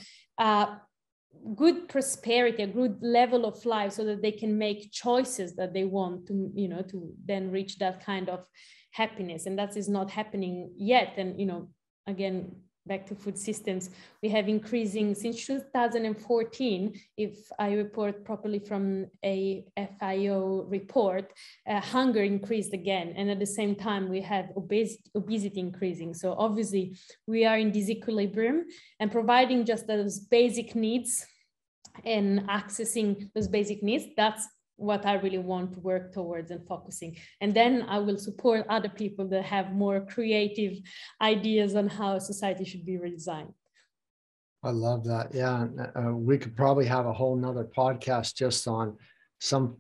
good prosperity, a good level of life, so that they can make choices that they want to, you know, to then reach that kind of happiness. And that is not happening yet. And, you know, again, back to food systems, we have increasing since 2014, if I report properly from a FIO report, hunger increased again. And at the same time, we have obesity increasing. So obviously we are in disequilibrium, and providing just those basic needs and accessing those basic needs, that's what I really want to work towards and focusing. And then I will support other people that have more creative ideas on how society should be redesigned. I love that. Yeah, we could probably have a whole nother podcast just on some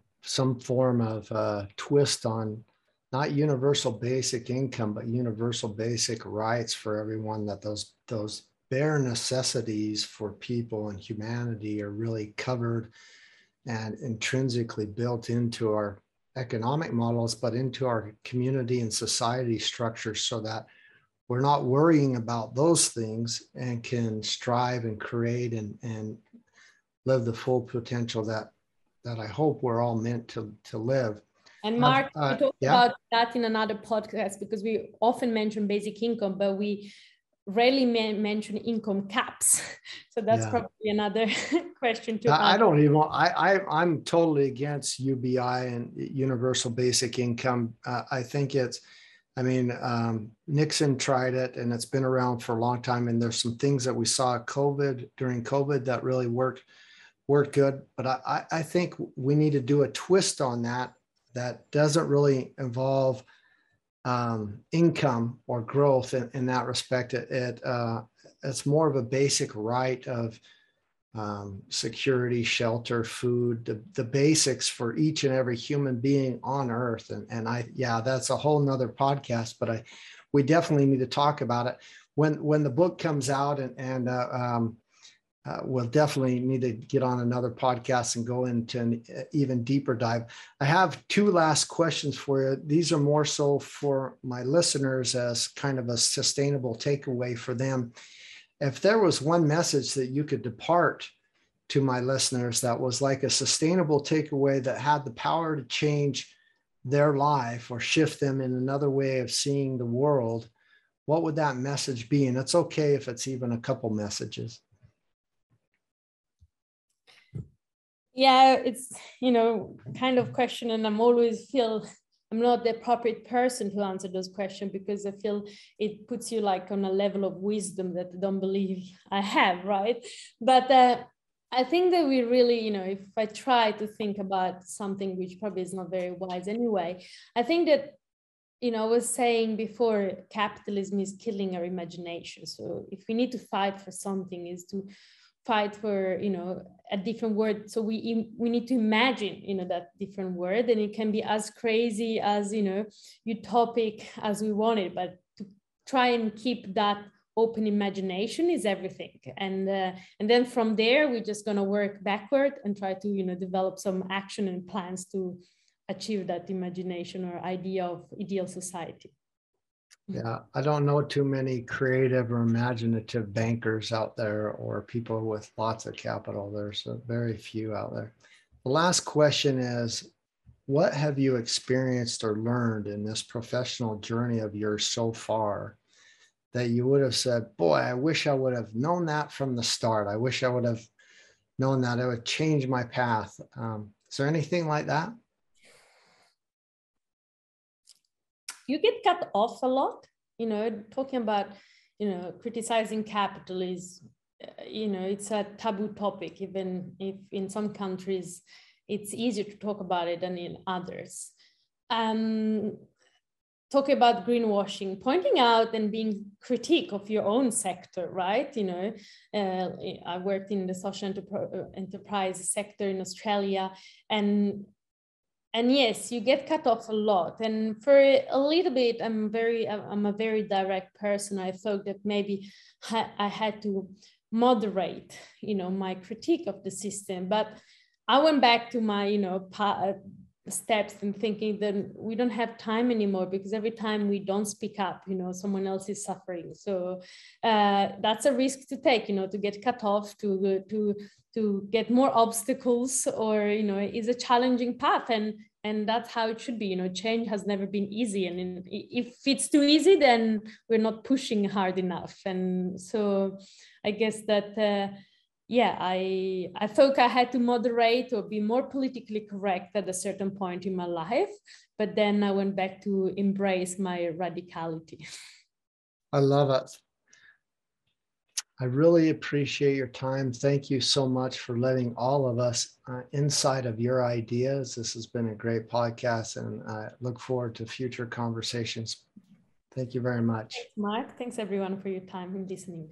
form of twist on not universal basic income, but universal basic rights for everyone, that those bare necessities for people and humanity are really covered and intrinsically built into our economic models, but into our community and society structures, so that we're not worrying about those things and can strive and create and live the full potential that I hope we're all meant to live. And Mark, we talked about that in another podcast, because we often mention basic income, but we rarely mention income caps. So that's probably another question to ask. I don't even want, I'm totally against UBI and universal basic income. I think Nixon tried it, and it's been around for a long time. And there's some things that we saw during COVID that really worked good. But I think we need to do a twist on that doesn't really involve income or growth in that respect. It's more of a basic right of security, shelter, food, the basics for each and every human being on earth. And that's a whole nother podcast, but we definitely need to talk about it when the book comes out, and we'll definitely need to get on another podcast and go into an even deeper dive. I have two last questions for you. These are more so for my listeners as kind of a sustainable takeaway for them. If there was one message that you could depart to my listeners that was like a sustainable takeaway that had the power to change their life or shift them in another way of seeing the world, what would that message be? And it's okay if it's even a couple messages. Yeah, it's, you know, kind of question, and I'm not the appropriate person to answer those questions, because I feel it puts you like on a level of wisdom that I don't believe I have, right? But I think that we really, you know, if I try to think about something which probably is not very wise anyway, I think that, you know, I was saying before, capitalism is killing our imagination. So if we need to fight for something, is to fight for, you know, a different word. So we need to imagine, you know, that different word, and it can be as crazy as, you know, utopic as we want it, but to try and keep that open imagination is everything. And then from there, we're just going to work backward and try to, you know, develop some action and plans to achieve that imagination or idea of ideal society. Yeah, I don't know too many creative or imaginative bankers out there, or people with lots of capital. There's very few out there. The last question is, what have you experienced or learned in this professional journey of yours so far that you would have said, boy, I wish I would have known that from the start. I wish I would have known that. It would change my path. Is there anything like that? You get cut off a lot, you know, talking about, you know, criticizing capitalism you know, it's a taboo topic, even if in some countries it's easier to talk about it than in others. Talk about greenwashing, pointing out and being critique of your own sector, right? You know, I worked in the social enterprise sector in Australia, and yes, you get cut off a lot. And for a little bit, I'm a very direct person. I thought that maybe I had to moderate, you know, my critique of the system, but I went back to my, you know, steps and thinking that we don't have time anymore, because every time we don't speak up, you know, someone else is suffering. So that's a risk to take, you know, to get cut off, to get more obstacles, or, you know, is a challenging path, and that's how it should be. You know, change has never been easy, and if it's too easy, then we're not pushing hard enough. And so I guess that yeah, I thought I had to moderate or be more politically correct at a certain point in my life, but then I went back to embrace my radicality. I love it. I really appreciate your time. Thank you so much for letting all of us inside of your ideas. This has been a great podcast, and I look forward to future conversations. Thank you very much. Thanks, Mark. Thanks everyone for your time and listening.